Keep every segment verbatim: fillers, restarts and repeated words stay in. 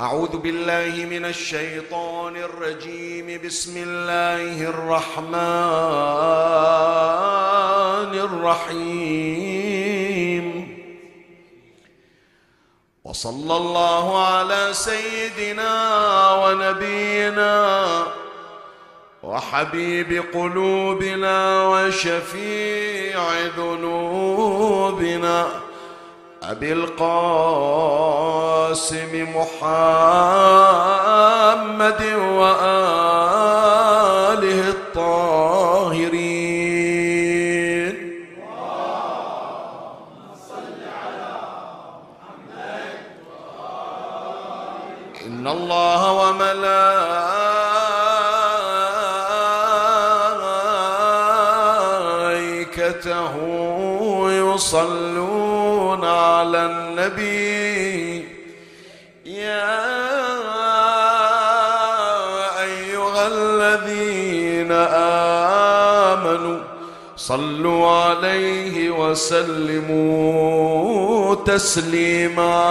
أعوذ بالله من الشيطان الرجيم. بسم الله الرحمن الرحيم. وصلى الله على سيدنا ونبينا وحبيب قلوبنا وشفيع ذنوبنا أبي القاسم محمد وآله الطاهرين. اللهم صل على محمد وآله. إن الله وملائكته يصلون على النبي يا أيها الذين آمنوا صلوا عليه وسلموا تسليما.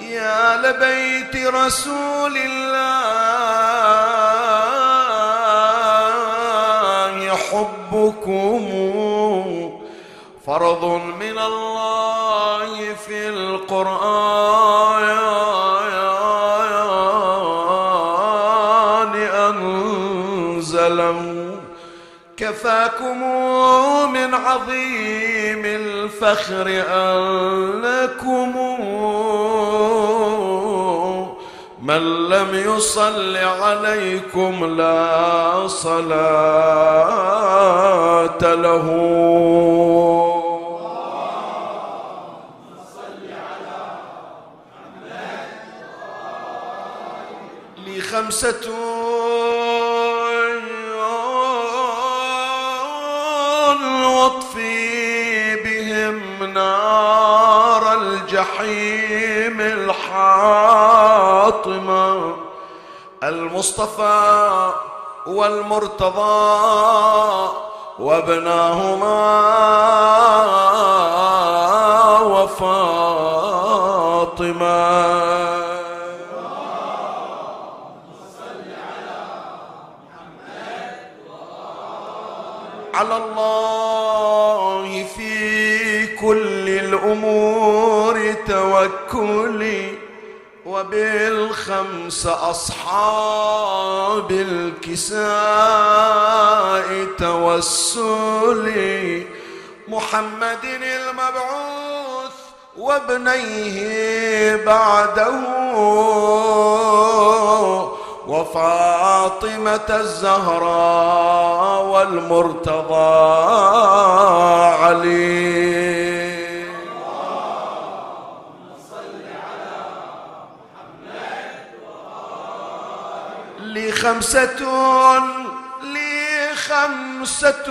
يا لبيت رسول الله حبكم فرض من الله في القرآن أنزله، كفاكم من عظيم الفخر أنكم من لم يصل عليكم لا صلاة له. اللهم صل على محمد. لي خمسة واطفي بهم نار الجحيم الحاطمة، المصطفى والمرتضى وابناهما وفاطمة. على الله في كل الأمور توكلي، وبالخمس أصحاب الكساء توسلي. محمد المبعوث وابنيه بعده، وفاطمة الزهراء والمرتضى علي. اللهم صل على محمد وآله. لي خمسة لي خمسة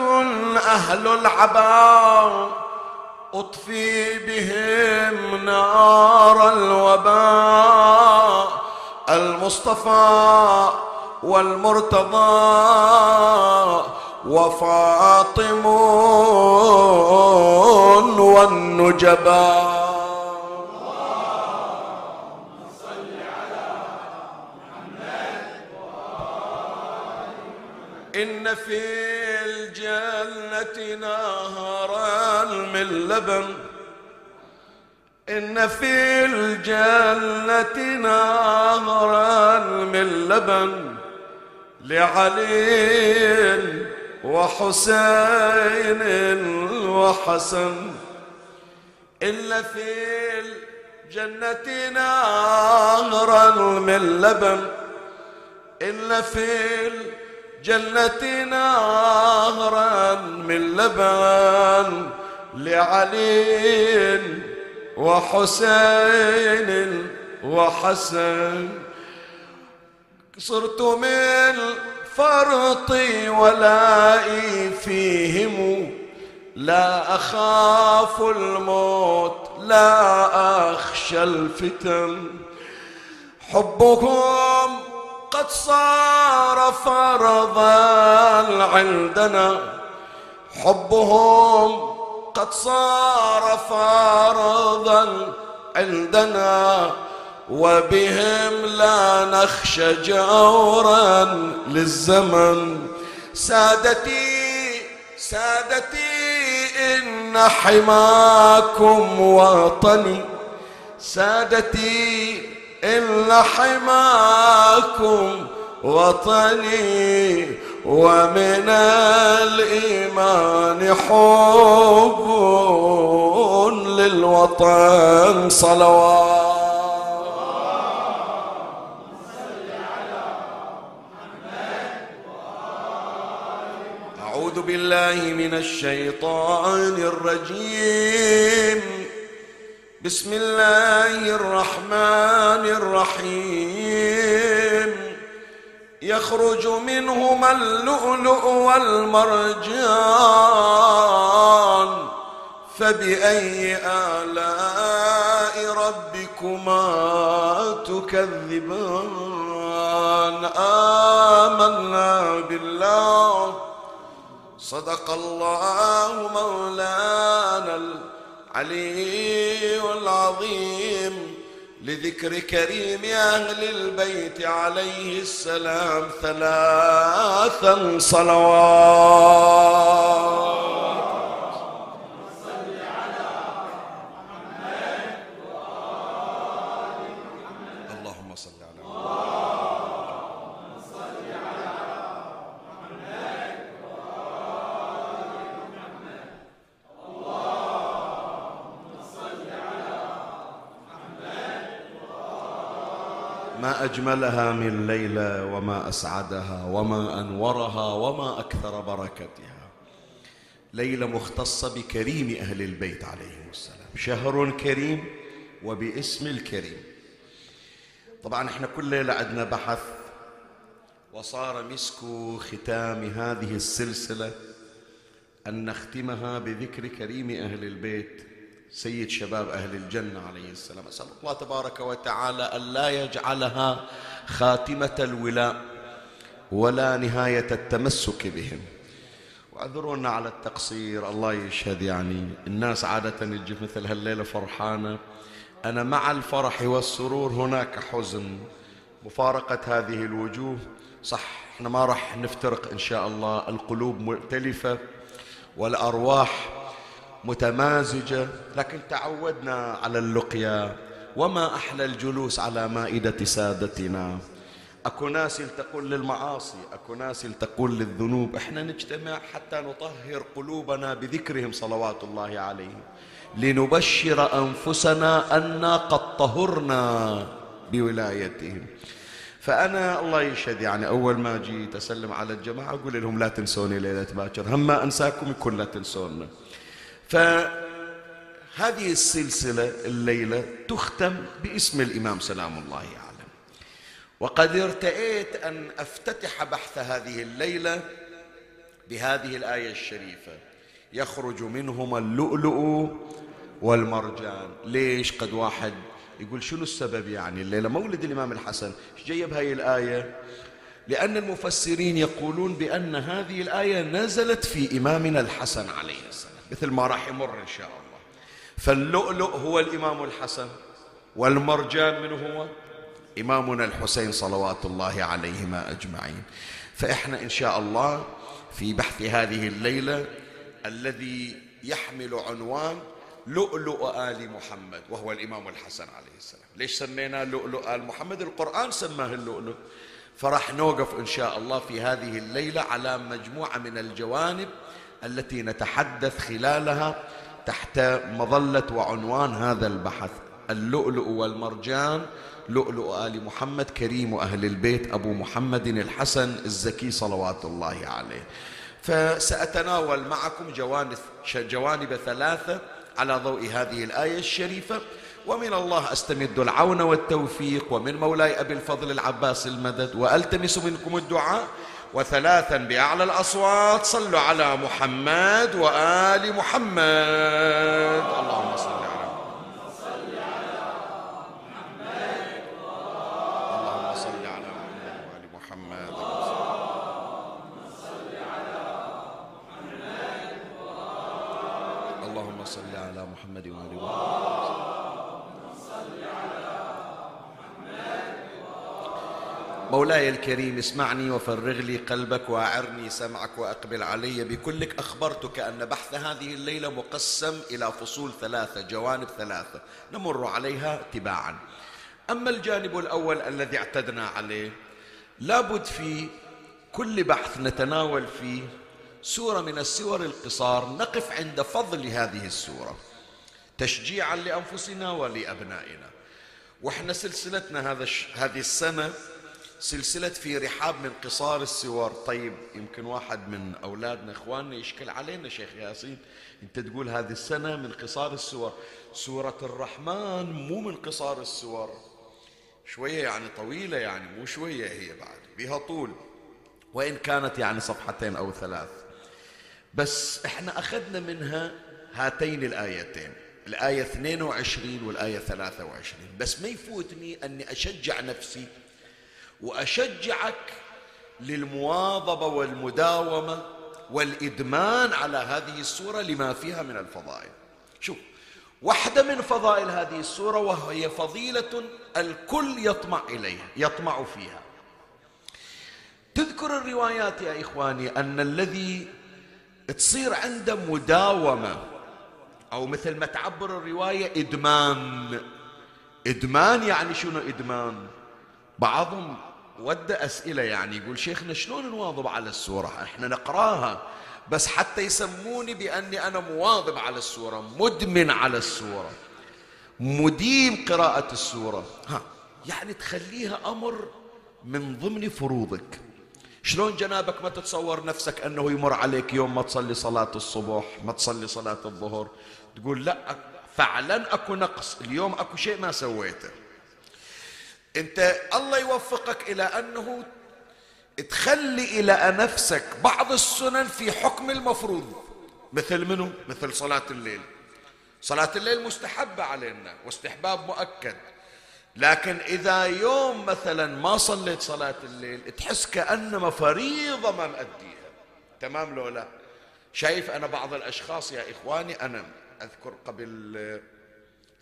أهل العباء أطفي بهم نار الوباء، المصطفى والمرتضى وفاطم والنجبى. اللهم صل على محمد وآله. إن في الجنة نهرا من لبن إن في الجنة نهرا من لبن لعلي وحسين وحسن. إلا في الجنة نهرا من لبن، إلا في الجنة نهرا من لبن لعلي وحسين وحسن. صرت من فرط ولائي فيهم لا أخاف الموت لا أخشى الفتن. حبهم قد صار فرضا عندنا، حبهم قد صار فرضا عندنا، وبهم لا نخشى جورا للزمن. سادتي سادتي إن حماكم وطني، سادتي إن حماكم وطني، ومن الإيمان حب للوطن. صلوات أعوذ بالله من الشيطان الرجيم. بسم الله الرحمن الرحيم. يخرج منهما اللؤلؤ والمرجان، فبأي آلاء ربكما تكذبان؟ آمنا بالله، صدق الله مولانا العلي العظيم. لذكر كريم أهل البيت عليه السلام ثلاثا صلوات. صل على محمد وآل محمد. اللهم صل على محمد. ما أجملها من ليلة، وما أسعدها وما أنورها وما أكثر بركتها. ليلة مختصة بكريم أهل البيت عليهم السلام، شهر كريم وباسم الكريم. طبعا احنا كل ليلة عندنا بحث، وصار مسك ختام هذه السلسلة أن نختمها بذكر كريم أهل البيت سيد شباب أهل الجنة عليه السلام. أسأل الله تبارك وتعالى ألا يجعلها خاتمة الولاء ولا نهاية التمسك بهم. واعذرونا على التقصير، الله يشهد، يعني الناس عادة تجي مثل هالليلة فرحانة. أنا مع الفرح والسرور، هناك حزن، مفارقة هذه الوجوه. صح، احنا ما راح نفترق إن شاء الله، القلوب مؤتلفة والأرواح متمازجة، لكن تعودنا على اللقيا، وما أحلى الجلوس على مائدة سادتنا. أكو ناس يلتقون للمعاصي، أكو ناس يلتقون للذنوب، إحنا نجتمع حتى نطهر قلوبنا بذكرهم صلوات الله عليهم، لنبشر أنفسنا أنا قد طهرنا بولايتهم. فأنا الله يشهد، يعني أول ما جيت أسلم على الجماعة أقول لهم لا تنسوني ليلة باكر، هم ما أنساكم يكون لا تنسونا. فهذه السلسلة الليلة تختم باسم الإمام سلام الله عليه، وقد ارتئيت أن أفتتح بحث هذه الليلة بهذه الآية الشريفة: يخرج منهما اللؤلؤ والمرجان. ليش؟ قد واحد يقول شنو السبب، يعني الليلة مولد الإمام الحسن، ايش جايب هاي الآية؟ لأن المفسرين يقولون بأن هذه الآية نزلت في إمامنا الحسن عليه السلام، مثل ما راح يمر إن شاء الله. فاللؤلؤ هو الإمام الحسن، والمرجان من هو؟ إمامنا الحسين صلوات الله عليهما أجمعين. فإحنا إن شاء الله في بحث هذه الليلة الذي يحمل عنوان لؤلؤ آل محمد وهو الإمام الحسن عليه السلام. ليش سميناه لؤلؤ آل محمد؟ القرآن سماه اللؤلؤ. فرح نوقف إن شاء الله في هذه الليلة على مجموعة من الجوانب التي نتحدث خلالها تحت مظلة وعنوان هذا البحث: اللؤلؤ والمرجان، لؤلؤ آل محمد، كريم أهل البيت أبو محمد الحسن الزكي صلوات الله عليه. فسأتناول معكم جوانب, جوانب ثلاثة على ضوء هذه الآية الشريفة، ومن الله أستمد العون والتوفيق، ومن مولاي أبي الفضل العباس المدد، وألتمس منكم الدعاء. وثلاثا بأعلى الأصوات: صلوا على محمد وآل محمد. اللهم صل على محمد وآل محمد. مولاي الكريم اسمعني وفرغ لي قلبك وأعرني سمعك وأقبل علي بكلك. أخبرتك أن بحث هذه الليلة مقسم إلى فصول ثلاثة، جوانب ثلاثة نمر عليها تباعا. أما الجانب الأول الذي اعتدنا عليه، لابد في كل بحث نتناول فيه سورة من السور القصار، نقف عند فضل هذه السورة تشجيعا لأنفسنا ولأبنائنا. وإحنا سلسلتنا هذا هذه السنة سلسلة في رحاب من قصار السور. طيب، يمكن واحد من أولادنا إخواننا يشكل علينا: شيخ ياسين، أنت تقول هذه السنة من قصار السور، سورة الرحمن مو من قصار السور. شوية يعني طويلة، يعني مو شوية، هي بعد بها طول، وإن كانت يعني صفحتين أو ثلاث. بس إحنا أخذنا منها هاتين الآيتين، الآية اثنين وعشرين والآية ثلاثة وعشرين. بس ما يفوتني أني أشجع نفسي وأشجعك للمواظبة والمداومة والإدمان على هذه السورة لما فيها من الفضائل. شوف، واحدة من فضائل هذه السورة وهي فضيلة الكل يطمع إليها، يطمع فيها. تذكر الروايات يا إخواني أن الذي تصير عنده مداومة، أو مثل ما تعبر الرواية إدمان. إدمان يعني شنو إدمان؟ بعضهم ودى أسئلة، يعني يقول: شيخنا شلون نواظب على السورة؟ إحنا نقراها بس حتى يسموني بأني أنا مواظب على السورة، مدمن على السورة، مديم قراءة السورة. ها، يعني تخليها أمر من ضمن فروضك. شلون جنابك ما تتصور نفسك أنه يمر عليك يوم ما تصلي صلاة الصبح، ما تصلي صلاة الظهر، تقول لا فعلا أكو نقص اليوم، أكو شيء ما سويته. أنت الله يوفقك إلى أنه تخلي إلى نفسك بعض السنن في حكم المفروض. مثل منه؟ مثل صلاة الليل. صلاة الليل مستحبة علينا واستحباب مؤكد، لكن إذا يوم مثلا ما صليت صلاة الليل تحس كأنما فريضة ما مأديها. تمام لو لا؟ شايف أنا بعض الأشخاص يا إخواني، أنا أذكر قبل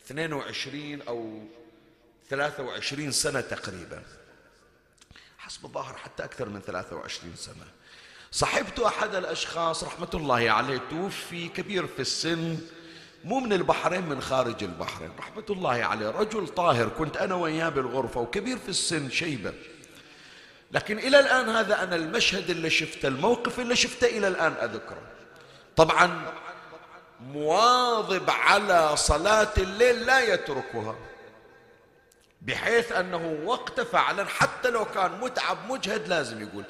اثنين وعشرين أو ثلاثة وعشرين سنة تقريبا، حسب الظاهر حتى أكثر من ثلاثة وعشرين سنة، صحبت أحد الأشخاص رحمة الله عليه، توفي كبير في السن، مو من البحرين، من خارج البحرين، رحمة الله عليه، رجل طاهر، كنت أنا وياه بالغرفة وكبير في السن شيبة. لكن إلى الآن هذا أنا المشهد اللي شفته، الموقف اللي شفته إلى الآن أذكره. طبعا مواظب على صلاة الليل لا يتركها، بحيث أنه وقت فعلا حتى لو كان متعب مجهد لازم يقول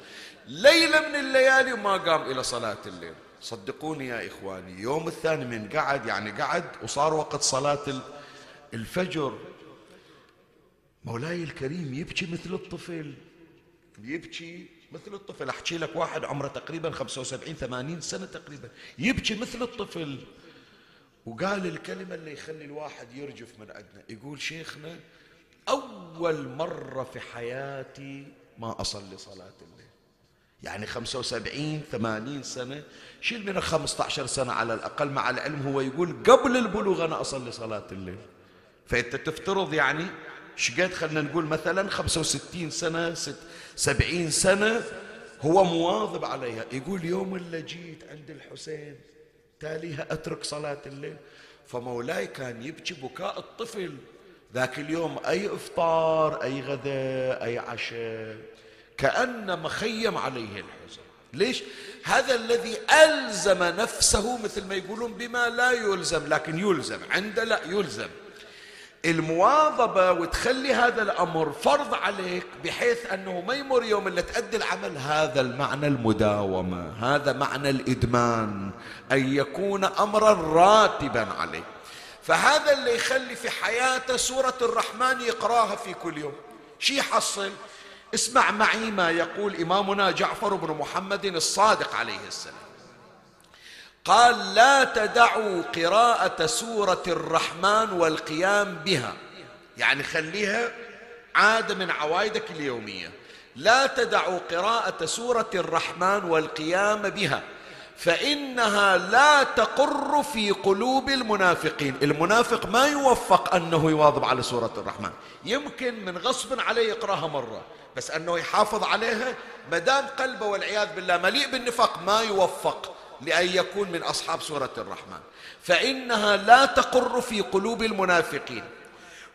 ليلة من الليالي وما قام إلى صلاة الليل. صدقوني يا إخواني، يوم الثاني من قعد، يعني قعد وصار وقت صلاة الفجر، مولاي الكريم يبكي مثل الطفل، يبكي مثل الطفل. أحكي لك واحد عمره تقريبا خمسة وسبعين ثمانين سنة تقريبا، يبكي مثل الطفل، وقال الكلمة اللي يخلي الواحد يرجف من عندنا. يقول: شيخنا أول مرة في حياتي ما أصلي صلاة الليل. يعني خمسة وسبعين ثمانين سنة، شيل من خمسة عشر سنة على الأقل، مع العلم هو يقول قبل البلوغ أنا أصلي صلاة الليل. فأنت تفترض يعني شقد، خلنا نقول مثلا خمسة وستين سنة سبعين سنة هو مواظب عليها. يقول: يوم اللي جيت عند الحسين تاليها أترك صلاة الليل، فمولاي كان يبكي بكاء الطفل ذاك اليوم، أي إفطار أي غذاء أي عشاء كأن مخيم عليه الحزن. ليش؟ هذا الذي ألزم نفسه مثل ما يقولون بما لا يلزم، لكن يلزم عنده، لا يلزم المواظبة وتخلي هذا الأمر فرض عليك بحيث أنه ما يمر يوم اللي تأدي العمل. هذا المعنى المداومة، هذا معنى الإدمان، أن يكون أمرا راتبا عليك. فهذا اللي يخلي في حياته سورة الرحمن يقراها في كل يوم. شي يحصل؟ اسمع معي ما يقول إمامنا جعفر بن محمد الصادق عليه السلام، قال: لا تدعوا قراءة سورة الرحمن والقيام بها، يعني خليها عادة من عوايدك اليومية، لا تدعوا قراءة سورة الرحمن والقيام بها فإنها لا تقر في قلوب المنافقين. المنافق ما يوفق أنه يواظب على سورة الرحمن، يمكن من غصب عليه يقراها مرة، بس أنه يحافظ عليها مدام قلبه والعياذ بالله مليء بالنفاق ما يوفق لأن يكون من أصحاب سورة الرحمن. فإنها لا تقر في قلوب المنافقين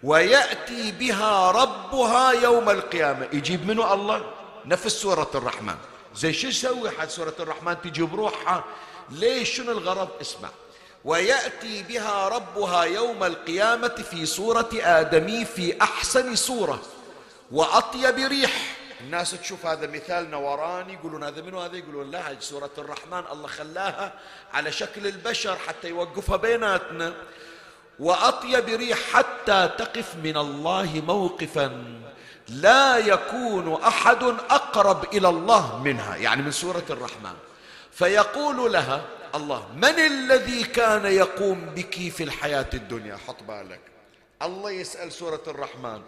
ويأتي بها ربها يوم القيامة. يجيب منه الله نفس سورة الرحمن. زي شو يسوي حد سورة الرحمن تجي بروحها؟ ليش؟ شنو الغرض؟ اسمع: ويأتي بها ربها يوم القيامة في صورة آدمي في أحسن صورة وأطيب ريح. الناس تشوف هذا مثال نوراني يقولون هذا منو هذا؟ يقولون لا، هذه سورة الرحمن الله خلاها على شكل البشر حتى يوقفها بيناتنا. وأطيب ريح حتى تقف من الله موقفا لا يكون أحد أقرب إلى الله منها، يعني من سورة الرحمن. فيقول لها الله: من الذي كان يقوم بك في الحياة الدنيا؟ حط بالك، الله يسأل سورة الرحمن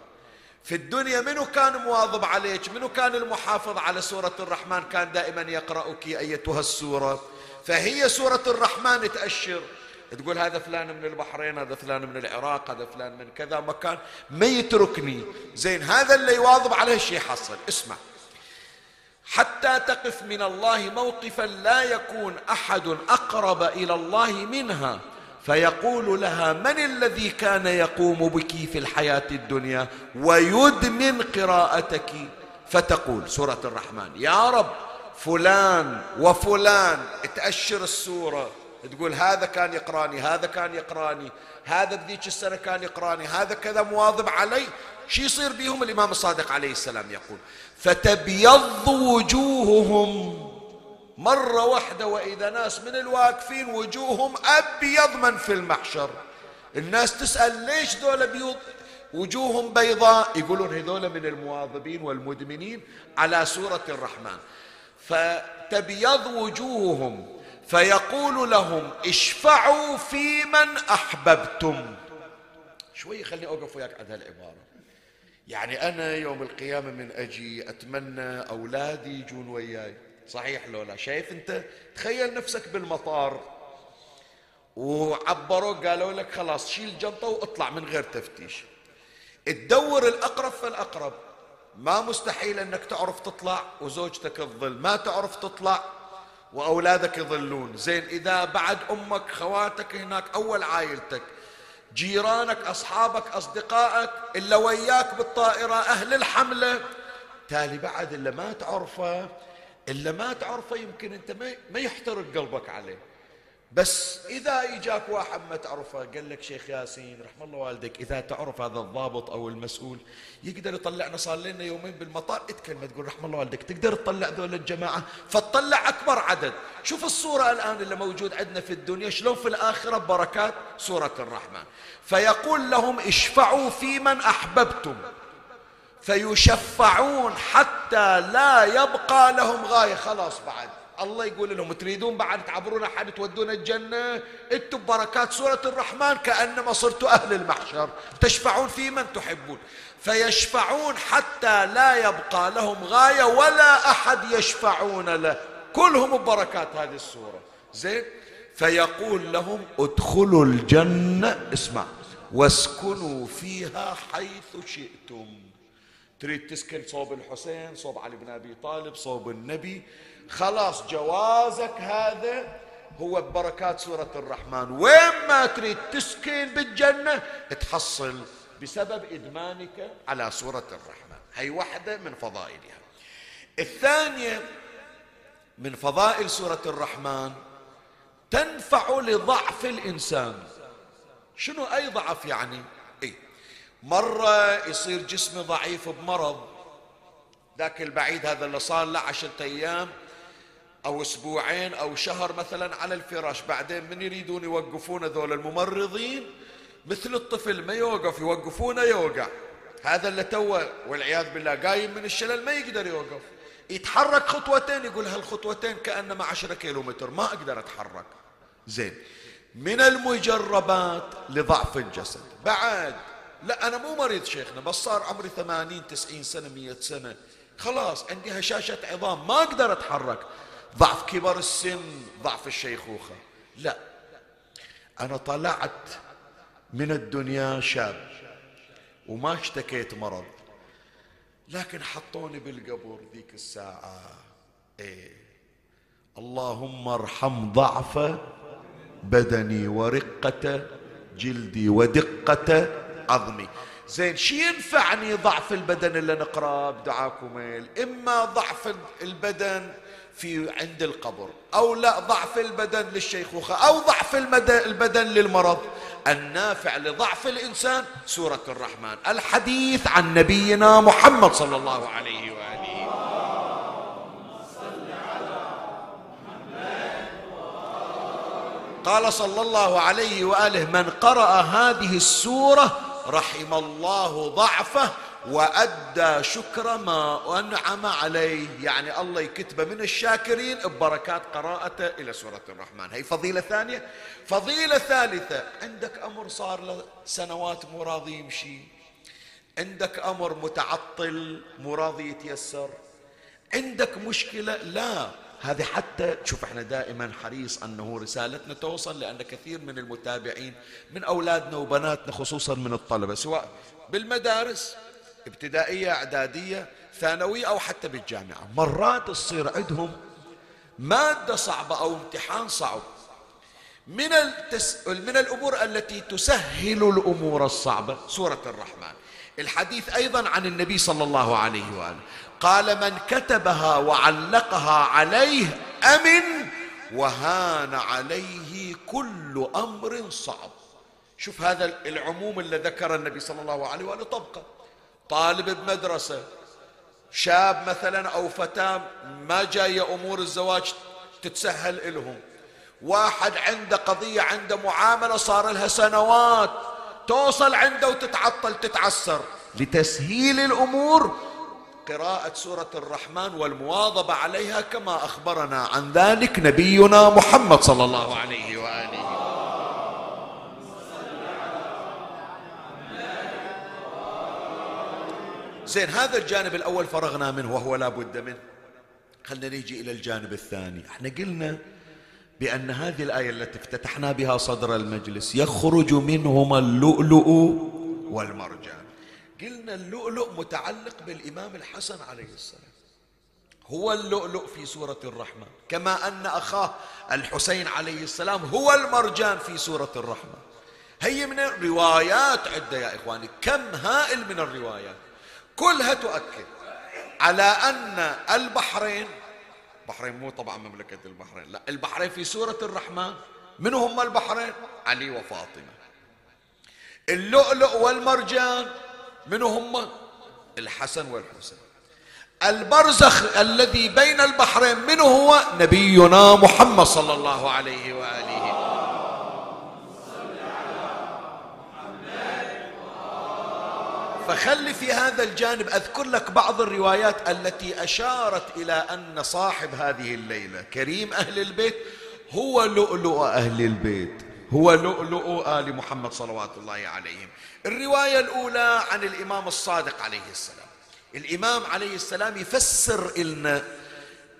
في الدنيا منو كان مواظب عليك؟ منو كان المحافظ على سورة الرحمن؟ كان دائما يقرأك أيتها السورة. فهي سورة الرحمن تأشر، تقول هذا فلان من البحرين، هذا فلان من العراق، هذا فلان من كذا مكان، ما يتركني. زين، هذا اللي يواظب عليه شيء يحصل. اسمع: حتى تقف من الله موقفا لا يكون أحد أقرب إلى الله منها. فيقول لها: من الذي كان يقوم بك في الحياة الدنيا ويدمن قراءتك؟ فتقول سورة الرحمن: يا رب فلان وفلان. تأشر السورة، تقول هذا كان يقراني، هذا كان يقراني، هذا بذيك السنة كان يقراني، هذا كذا مواظب علي. شو يصير بيهم؟ الإمام الصادق عليه السلام يقول: فتبيض وجوههم مرة واحدة، وإذا ناس من الواقفين وجوههم أبيض من في المحشر. الناس تسأل ليش ذولا بيض وجوههم بيضاء؟ يقولون هذول من المواظبين والمدمنين على سورة الرحمن. فتبيض وجوههم فيقول لهم: اشفعوا في من أحببتم. شوي خلني أوقف وياك عند هالعبارة. يعني أنا يوم القيامة من أجي أتمنى أولادي يجون وياي، صحيح لو لا؟ شايف أنت؟ تخيل نفسك بالمطار وعبروا قالوا لك خلاص شيل جنطة واطلع من غير تفتيش، تدور الأقرب فالأقرب. ما مستحيل أنك تعرف تطلع وزوجتك تظل، ما تعرف تطلع وأولادك يظلون. زين، إذا بعد أمك، خواتك هناك، أول عائلتك، جيرانك، أصحابك، أصدقائك، إلا وياك بالطائرة أهل الحملة، تالي بعد إلا ما تعرفه إلا ما تعرفه يمكن أنت ما يحترق قلبك عليه. بس إذا إجاك واحد ما تعرفه قال لك شيخ ياسين رحمه الله والدك إذا تعرف هذا الضابط أو المسؤول يقدر يطلعنا، صار لنا يومين بالمطار اتكلم تقول رحمه الله والدك تقدر تطلع ذول الجماعة، فتطلع أكبر عدد. شوف الصورة الآن اللي موجود عندنا في الدنيا شلون في الآخرة ببركات سورة الرحمن. فيقول لهم: اشفعوا في من أحببتم. فيشفعون حتى لا يبقى لهم غاية. خلاص بعد الله يقول لهم: تريدون بعد تعبرون أحد تودون الجنة؟ انتم ببركات سورة الرحمن كأنما صرتوا أهل المحشر، تشفعون في من تحبون. فيشفعون حتى لا يبقى لهم غاية ولا أحد يشفعون له، كلهم ببركات هذه السورة. زين، فيقول لهم: ادخلوا الجنة، اسمع، واسكنوا فيها حيث شئتم. تريد تسكن صوب الحسين، صوب علي بن أبي طالب، صوب النبي، خلاص جوازك هذا هو ببركات سورة الرحمن. وين ما تريد تسكن بالجنة تحصل بسبب إدمانك على سورة الرحمن. هي واحدة من فضائلها. الثانية من فضائل سورة الرحمن تنفع لضعف الإنسان. شنو أي ضعف يعني؟ أي مرة يصير جسمي ضعيف بمرض، ذاك البعيد هذا اللي صار له عشرة أيام أو أسبوعين أو شهر مثلا على الفراش، بعدين من يريدون يوقفون ذول الممرضين مثل الطفل ما يوقف، يوقفونه يوقع. هذا اللي توه والعياذ بالله قايم من الشلل ما يقدر يوقف، يتحرك خطوتين يقول هالخطوتين كأنما عشرة كيلومتر ما أقدر أتحرك. زين، من المجربات لضعف الجسد بعد. لا أنا مو مريض شيخنا، بس صار عمري ثمانين تسعين سنة مئة سنة، خلاص عندي هشاشة عظام ما أقدر أتحرك. ضعف كبر السن، ضعف الشيخوخة. لا، أنا طلعت من الدنيا شاب وما اشتكيت مرض، لكن حطوني بالقبر ذيك الساعة. إيه، اللهم ارحم ضعف بدني ورقة جلدي ودقة عظمي. زين، شي ينفعني ضعف البدن اللي نقرأ بدعاكم؟ إما ضعف البدن في عند القبر، أو لا ضعف البدن للشيخوخة، أو ضعف البدن للمرض. النافع لضعف الإنسان سورة الرحمن. الحديث عن نبينا محمد صلى الله عليه وآله. قال صلى الله عليه وآله: من قرأ هذه السورة رحم الله ضعفه وأدى شكر ما أنعم عليه. يعني الله يكتبه من الشاكرين ببركات قراءته إلى سورة الرحمن. هي فضيلة ثانية. فضيلة ثالثة، عندك أمر صار له سنوات مو راضي يمشي، عندك أمر متعطل مو راضي يتيسر، عندك مشكلة. لا، هذه حتى شوف احنا دائما حريص أنه رسالتنا توصل، لأن كثير من المتابعين من أولادنا وبناتنا خصوصا من الطلبة، سواء بالمدارس ابتدائية اعدادية ثانوية أو حتى بالجامعة، مرات تصير عندهم مادة صعبة أو امتحان صعب. من التس... من الأمور التي تسهل الأمور الصعبة سورة الرحمن. الحديث أيضا عن النبي صلى الله عليه وآله قال: من كتبها وعلقها عليه أمن وهان عليه كل أمر صعب. شوف هذا العموم اللي ذكر النبي صلى الله عليه وآله طبقه. طالب بمدرسة، شاب مثلا أو فتاة ما جاية أمور الزواج تتسهل إلهم، واحد عنده قضية عنده معاملة صار لها سنوات توصل عنده وتتعطل تتعسر. لتسهيل الأمور قراءة سورة الرحمن والمواظبة عليها، كما أخبرنا عن ذلك نبينا محمد صلى الله عليه وآله. زين، هذا الجانب الأول فرغنا منه وهو لا بد منه. خلنا نيجي إلى الجانب الثاني. احنا قلنا بأن هذه الآية التي افتتحنا بها صدر المجلس: يخرج منهما اللؤلؤ والمرجان. قلنا اللؤلؤ متعلق بالإمام الحسن عليه السلام، هو اللؤلؤ في سورة الرحمن، كما أن أخاه الحسين عليه السلام هو المرجان في سورة الرحمن. هي من الروايات عدة يا إخواني، كم هائل من الروايات، كلها تؤكد على أن البحرين البحرين مو طبعا مملكة البحرين، لا، البحرين في سورة الرحمن. من هم البحرين؟ علي وفاطمة. اللؤلؤ والمرجان من هم؟ الحسن والحسين. البرزخ الذي بين البحرين من هو؟ نبينا محمد صلى الله عليه وآله. فخلي في هذا الجانب أذكر لك بعض الروايات التي أشارت إلى أن صاحب هذه الليلة كريم أهل البيت هو لؤلؤ أهل البيت، هو لؤلؤ آل محمد صلوات الله عليهم. الرواية الأولى عن الإمام الصادق عليه السلام. الإمام عليه السلام يفسر لنا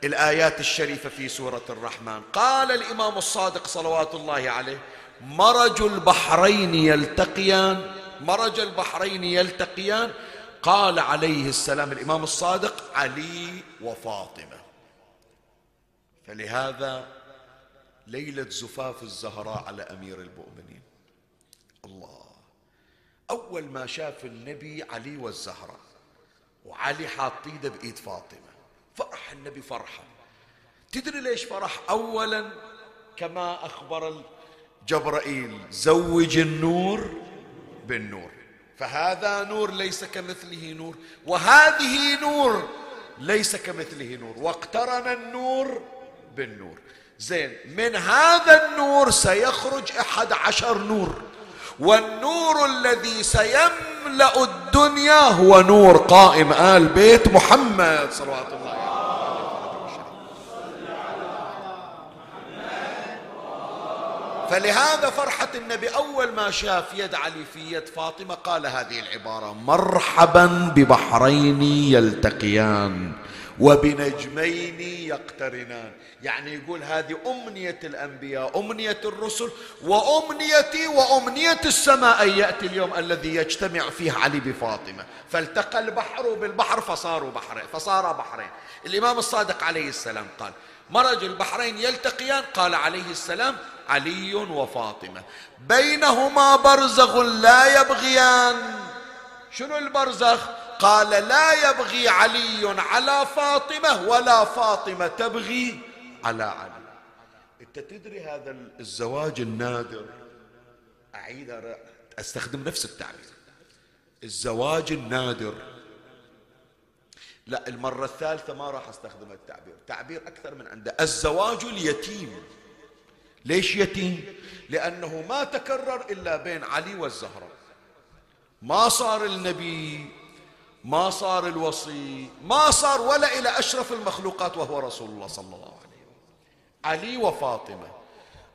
الآيات الشريفة في سورة الرحمن. قال الإمام الصادق صلوات الله عليه: مرج البحرين يلتقيان، مرج البحرين يلتقيان. قال عليه السلام الإمام الصادق: علي وفاطمة. فلهذا ليلة زفاف الزهراء على أمير المؤمنين. الله، أول ما شاف النبي علي والزهراء، وعلي حاط ايده بإيد فاطمة، فرح النبي فرحا. تدري ليش فرح؟ أولا كما أخبر جبرائيل زوج النور بالنور، فهذا نور ليس كمثله نور، وهذه نور ليس كمثله نور، واقترن النور بالنور. زين، من هذا النور سيخرج أحد عشر نور، والنور الذي سيملأ الدنيا هو نور قائم آل بيت محمد صلوات الله عليه وسلم. فلهذا فرحة النبي أول ما شاف يد علي في يد فاطمة قال هذه العبارة: مرحبا ببحرين يلتقيان وبنجمين يقترنان. يعني يقول هذه أمنية الأنبياء، أمنية الرسل، وأمنيتي وأمنية السماء أن يأتي اليوم الذي يجتمع فيه علي بفاطمة. فالتقى البحر بالبحر فصاروا بحرين، فصار بحرين. الإمام الصادق عليه السلام قال: مرج البحرين يلتقيان، قال عليه السلام: علي وفاطمة بينهما برزخ لا يبغيان. شنو البرزخ؟ قال: لا يبغي علي على فاطمة ولا فاطمة تبغي على علي. انت تدري هذا الزواج النادر، اعيد استخدم نفس التعبير، الزواج النادر. لا، المرة الثالثة ما راح استخدم التعبير، تعبير اكثر من عنده، الزواج اليتيم. ليش يتيم؟ لأنه ما تكرر إلا بين علي والزهراء، ما صار النبي، ما صار الوصي، ما صار ولا إلى أشرف المخلوقات وهو رسول الله صلى الله عليه وسلم. علي وفاطمة.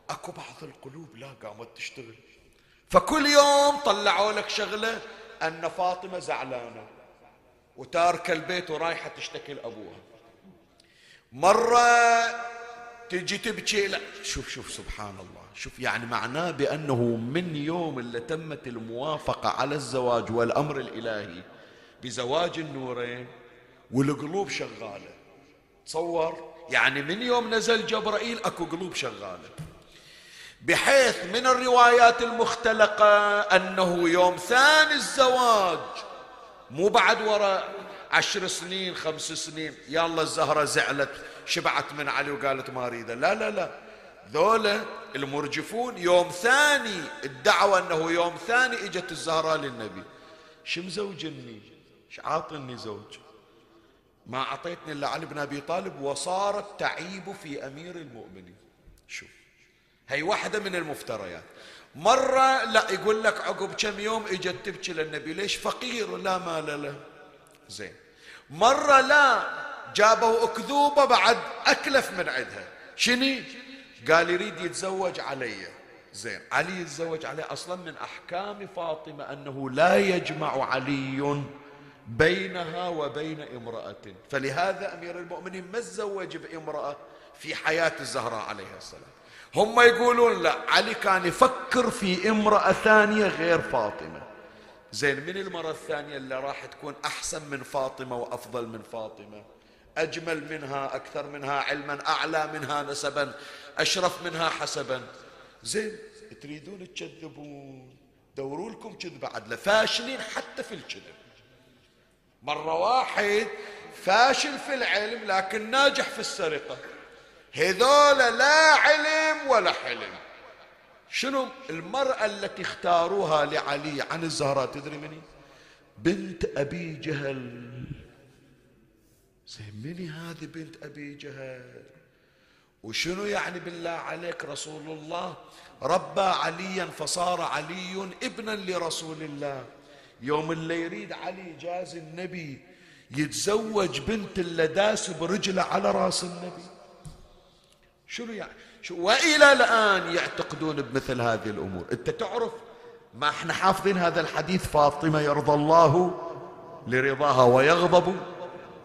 أكو بعض القلوب لا قامت تشتغل، فكل يوم طلعوا لك شغلة أن فاطمة زعلانة وتاركة البيت ورايحة تشتكي لأبوها، مرة تجي تبكي. لا، شوف شوف سبحان الله، شوف، يعني معناه بأنه من يوم اللي تمت الموافقة على الزواج والأمر الإلهي بزواج النورين والقلوب شغالة. تصور، يعني من يوم نزل جبرائيل أكو قلوب شغالة، بحيث من الروايات المختلقة أنه يوم ثاني الزواج، مو بعد وراء عشر سنين خمس سنين، يلا الزهرة زعلت شبعت من علي وقالت ما أريده. لا لا لا، ذولا المرجفون يوم ثاني، الدعوة أنه يوم ثاني إجت الزهراء للنبي: شو مزوجني، شو عاطني زوج، ما أعطيتني إلا علي بن أبي طالب، وصارت تعيب في أمير المؤمنين. شوف، هي واحدة من المفتريات. مرة لا، يقول لك عقب كم يوم إجت تبكي للنبي: ليش؟ فقير لا مال له. زين، مرة لا، جابوا أكذوبة بعد أكلف من عندها، شني؟ قال يريد يتزوج علي. زين، علي يتزوج علي. أصلا من أحكام فاطمة أنه لا يجمع علي بينها وبين امرأة، فلهذا أمير المؤمنين ما تزوج بامرأة في حياة الزهراء عليها السلام. هم يقولون لا، علي كان يفكر في امرأة ثانية غير فاطمة. زين، من المرة الثانية اللي راح تكون أحسن من فاطمة وأفضل من فاطمة، أجمل منها، أكثر منها علما، أعلى منها نسبا، أشرف منها حسبا. زين، تريدون تكذبون، دوروا لكم كذبة عدلة، فاشلين حتى في الكذب. مرة واحد فاشل في العلم لكن ناجح في السرقة، هذولا لا علم ولا حلم. شنو المرأة التي اختاروها لعلي عن الزهراء؟ تدري مني؟ بنت أبي جهل. زين، مني هذه بنت أبي جهل؟ وشنو يعني بالله عليك رسول الله ربى عليا فصار علي ابنا لرسول الله؟ يوم اللي يريد علي جاز النبي يتزوج بنت اللي داس برجله على راس النبي. شنو يعني؟ شو وإلى الآن يعتقدون بمثل هذه الأمور. أنت تعرف ما احنا حافظين هذا الحديث: فاطمة يرضى الله لرضاها ويغضب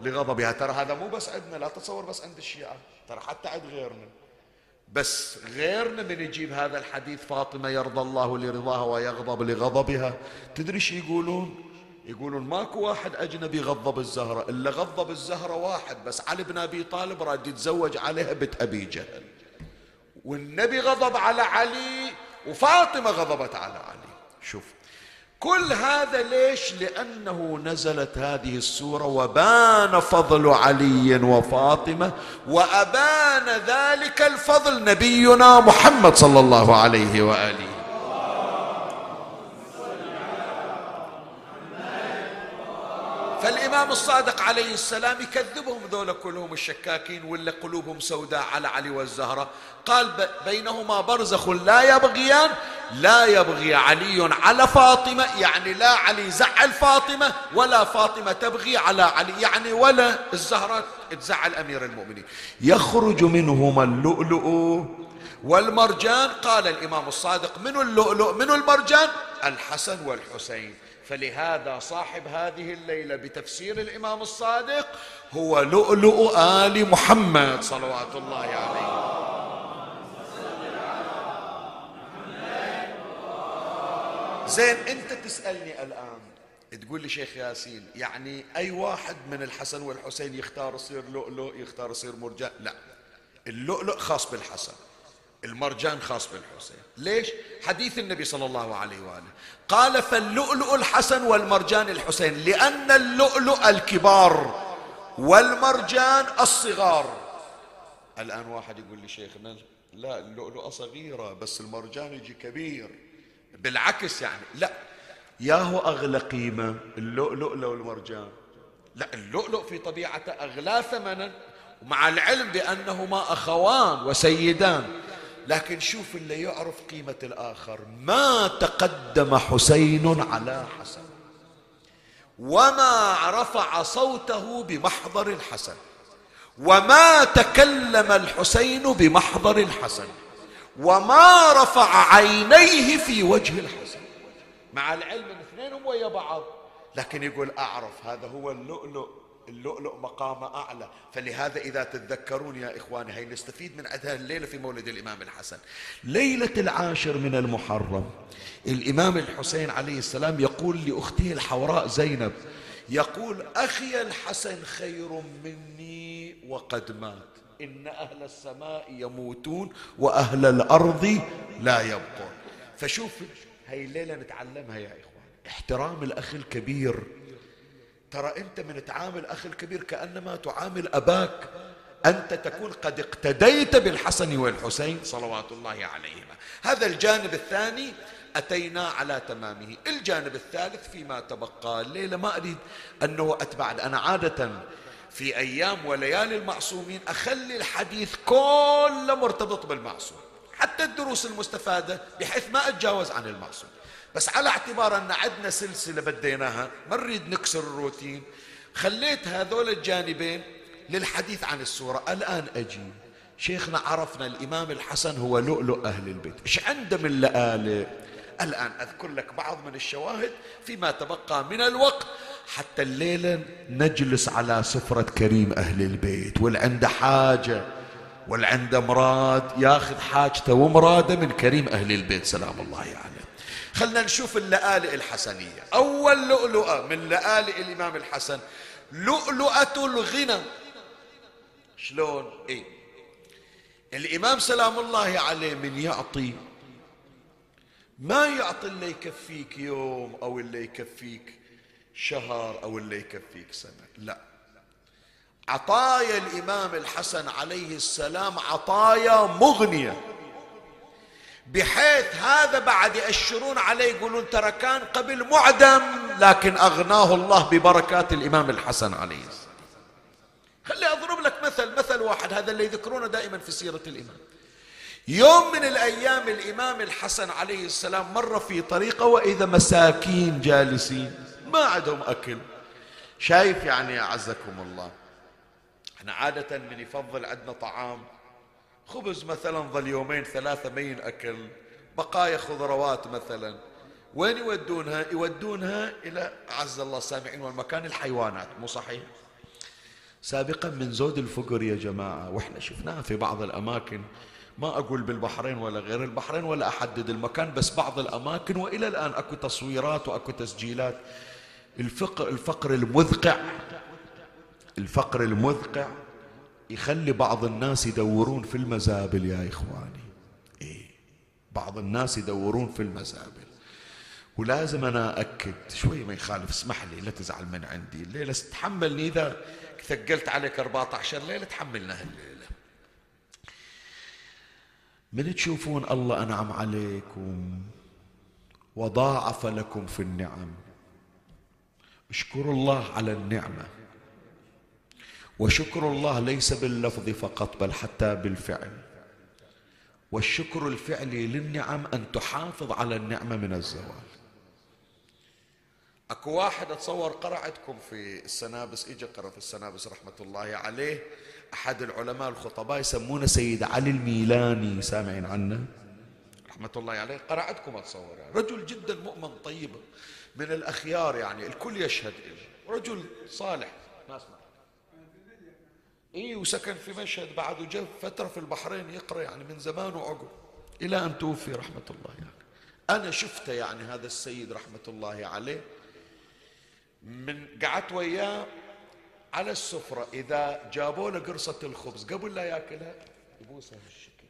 لغضبها. ترى هذا مو بس عندنا، لا تتصور بس عند الشيعة، ترى حتى عند غيرنا. بس غيرنا من يجيب هذا الحديث فاطمة يرضى الله لرضاها ويغضب لغضبها، تدري شو يقولون؟ يقولون ماكو واحد أجنبي غضب الزهرة، إلا غضب الزهرة واحد بس، علي بن أبي طالب راد يتزوج عليها بنت أبي جهل، والنبي غضب على علي وفاطمة غضبت على علي. شوف كل هذا ليش؟ لأنه نزلت هذه السورة وبان فضل علي وفاطمة، وأبان ذلك الفضل نبينا محمد صلى الله عليه وآله. فالإمام الصادق عليه السلام يكذبهم ذولا كلهم الشكاكين ولا قلوبهم سوداء على علي والزهرة. قال بينهما برزخ لا يبغيان، لا يبغي علي على فاطمة، يعني لا علي زعل فاطمة ولا فاطمة تبغي على علي، يعني ولا الزهرة تزعل أمير المؤمنين. يخرج منهما اللؤلؤ والمرجان. قال الإمام الصادق من اللؤلؤ من المرجان؟ الحسن والحسين. فلهذا صاحب هذه الليلة بتفسير الإمام الصادق هو لؤلؤ آل محمد صلوات الله عليه. زين، أنت تسألني الآن تقول لي شيخ ياسين يعني أي واحد من الحسن والحسين يختار يصير لؤلؤ يختار يصير مرجان؟ لا، اللؤلؤ خاص بالحسن، المرجان خاص بالحسين. ليش؟ حديث النبي صلى الله عليه وآله قال فاللؤلؤ الحسن والمرجان الحسين، لأن اللؤلؤ الكبار والمرجان الصغار. الآن واحد يقول لي شيخنا لا اللؤلؤ صغيرة بس المرجان يجي كبير، بالعكس يعني. لا، يا هو أغلى قيمة اللؤلؤ لو المرجان؟ لا، اللؤلؤ في طبيعته أغلى ثمنا، ومع العلم بأنهما أخوان وسيدان، لكن شوف اللي يعرف قيمة الآخر. ما تقدم حسين على حسن وما رفع صوته بمحضر الحسن وما تكلم الحسين بمحضر الحسن وما رفع عينيه في وجه الحسن، مع العلم الاثنين ويا بعض، لكن يقول أعرف هذا هو اللؤلؤ، اللؤلؤ مقام أعلى. فلهذا إذا تتذكرون يا إخواني هاي نستفيد من عدها الليلة في مولد الإمام الحسن. ليلة العاشر من المحرم الإمام الحسين عليه السلام يقول لأخته الحوراء زينب، يقول أخي الحسن خير مني وقد مات، إن أهل السماء يموتون وأهل الأرض لا يبقون. فشوف هاي الليلة نتعلمها يا إخواني، احترام الأخ الكبير. ترى أنت من تعامل أخي الكبير كأنما تعامل أباك، أنت تكون قد اقتديت بالحسن والحسين صلوات الله عليهما. هذا الجانب الثاني أتينا على تمامه. الجانب الثالث فيما تبقى الليلة ما أريد أنه أتبع، أنا عادة في أيام وليالي المعصومين أخلي الحديث كله مرتبط بالمعصوم حتى الدروس المستفادة بحيث ما أتجاوز عن المعصوم، بس على اعتبار أن عندنا سلسلة بديناها ما نريد نكسر الروتين، خليت هذول الجانبين للحديث عن السورة. الآن أجي شيخنا عرفنا الإمام الحسن هو لؤلؤ أهل البيت، إيش عنده من لآلئ؟ الآن أذكر لك بعض من الشواهد فيما تبقى من الوقت حتى الليلة نجلس على سفرة كريم أهل البيت، واللي عنده حاجة واللي عنده مراد ياخذ حاجته ومراده من كريم أهل البيت سلام الله عليه. يعني خلنا نشوف اللآلئ الحسنية. أول لؤلؤة من لآلئ الإمام الحسن لؤلؤة الغنى. شلون؟ إيه؟ الإمام سلام الله عليه من يعطي ما يعطي اللي يكفيك يوم أو اللي يكفيك شهر أو اللي يكفيك سنة، لا، عطايا الإمام الحسن عليه السلام عطايا مغنية، بحيث هذا بعد يأشرون عليه يقولون ترى كان قبل معدم لكن أغناه الله ببركات الإمام الحسن عليه السلام. خلي أضرب لك مثل مثل واحد، هذا اللي يذكرونه دائما في سيرة الإمام. يوم من الأيام الإمام الحسن عليه السلام مر في طريقه وإذا مساكين جالسين ما عندهم أكل. شايف يعني أعزكم الله، احنا عادة من يفضل عندنا طعام خبز مثلا ظل يومين ثلاثة مين أكل، بقايا خضروات مثلا، وين يودونها؟ يودونها إلى عز الله السامعين والمكان الحيوانات، مو صحيح؟ سابقا من زود الفقر يا جماعة، وإحنا شفناها في بعض الأماكن، ما أقول بالبحرين ولا غير البحرين ولا أحدد المكان، بس بعض الأماكن وإلى الآن أكو تصويرات وأكو تسجيلات الفقر، الفقر المذقع، الفقر المذقع يخلي بعض الناس يدورون في المزابل يا إخواني. بعض الناس يدورون في المزابل. ولازم أنا أكد شوي ما يخالف، اسمح لي لا تزعل من عندي، الليلة استحملني إذا ثقلت عليك أربعة عشر ليلة تحملنا هالليلة. من تشوفون الله أنعم عليكم وضاعف لكم في النعم، اشكروا الله على النعمة. وشكر الله ليس باللفظ فقط بل حتى بالفعل، والشكر الفعلي للنعم أن تحافظ على النعمة من الزوال. أكو واحد أتصور قرأتكم في السنابس، إجا قرأ في السنابس رحمة الله عليه، أحد العلماء الخطباء يسمونه سيد علي الميلاني، سامعين عنه رحمة الله عليه؟ قرأتكم أتصور، يعني رجل جدا مؤمن طيب من الأخيار، يعني الكل يشهد له، رجل صالح ما اسمع إيه، وسكن في مشهد بعد وجاء فترة في البحرين يقرأ يعني من زمان وعقب إلى أن توفي رحمة الله. يعني أنا شفته يعني هذا السيد رحمة الله عليه، من قعدت وياه على السفرة إذا جابوا له قرصة الخبز قبل لا يأكلها يبوسها بالشكل،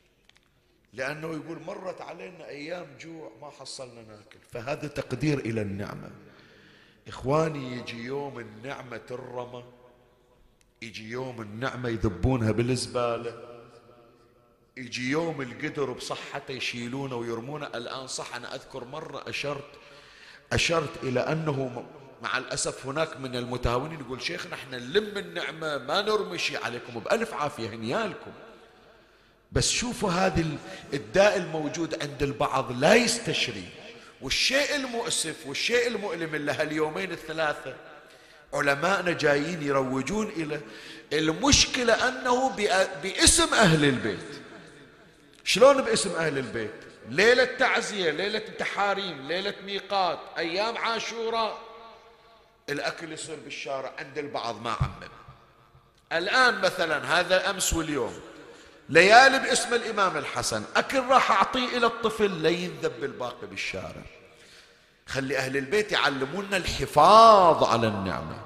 لأنه يقول مرت علينا أيام جوع ما حصلنا ناكل. فهذا تقدير إلى النعمة. إخواني يجي يوم النعمة ترمى، يجي يوم النعمة يذبونها بالزبالة، يجي يوم القدر بصحته يشيلونه ويرمونه. الآن صح، أنا أذكر مرة أشرت أشرت إلى أنه مع الأسف هناك من المتهاونين يقول شيخنا احنا نلم النعمة ما نرمي شيء، عليكم بألف عافية هنيالكم. بس شوفوا هذه الداء الموجود عند البعض لا يستشري. والشيء المؤسف والشيء المؤلم اللي هاليومين الثلاثة علماءنا جايين يروجون إلى المشكلة أنه باسم أهل البيت. شلون باسم أهل البيت؟ ليلة تعزية، ليلة تحاريم، ليلة ميقات، أيام عاشوراء، الأكل يصير بالشارع. عند البعض ما عمم. الآن مثلا هذا أمس واليوم ليالي باسم الإمام الحسن، أكل راح أعطيه إلى الطفل لينذب الباقي بالشارع. خلي أهل البيت يعلمونا الحفاظ على النعمة،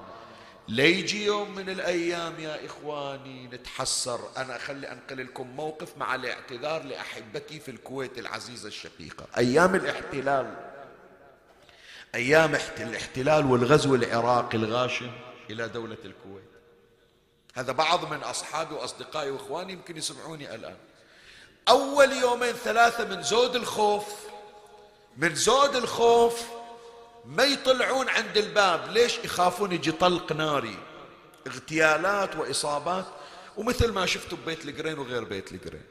ليجي يوم من الأيام يا إخواني نتحسر. أنا أخلي أنقل لكم موقف مع الاعتذار لأحبتي في الكويت العزيزة الشقيقة. أيام الاحتلال، أيام الاحتلال والغزو العراقي الغاشم إلى دولة الكويت، هذا بعض من أصحابي وأصدقائي وإخواني يمكن يسمعوني الآن. أول يومين ثلاثة من زود الخوف، من زود الخوف ما يطلعون عند الباب. ليش؟ يخافون يجي طلق ناري، اغتيالات وإصابات، ومثل ما شفتوا ببيت القرين وغير بيت القرين.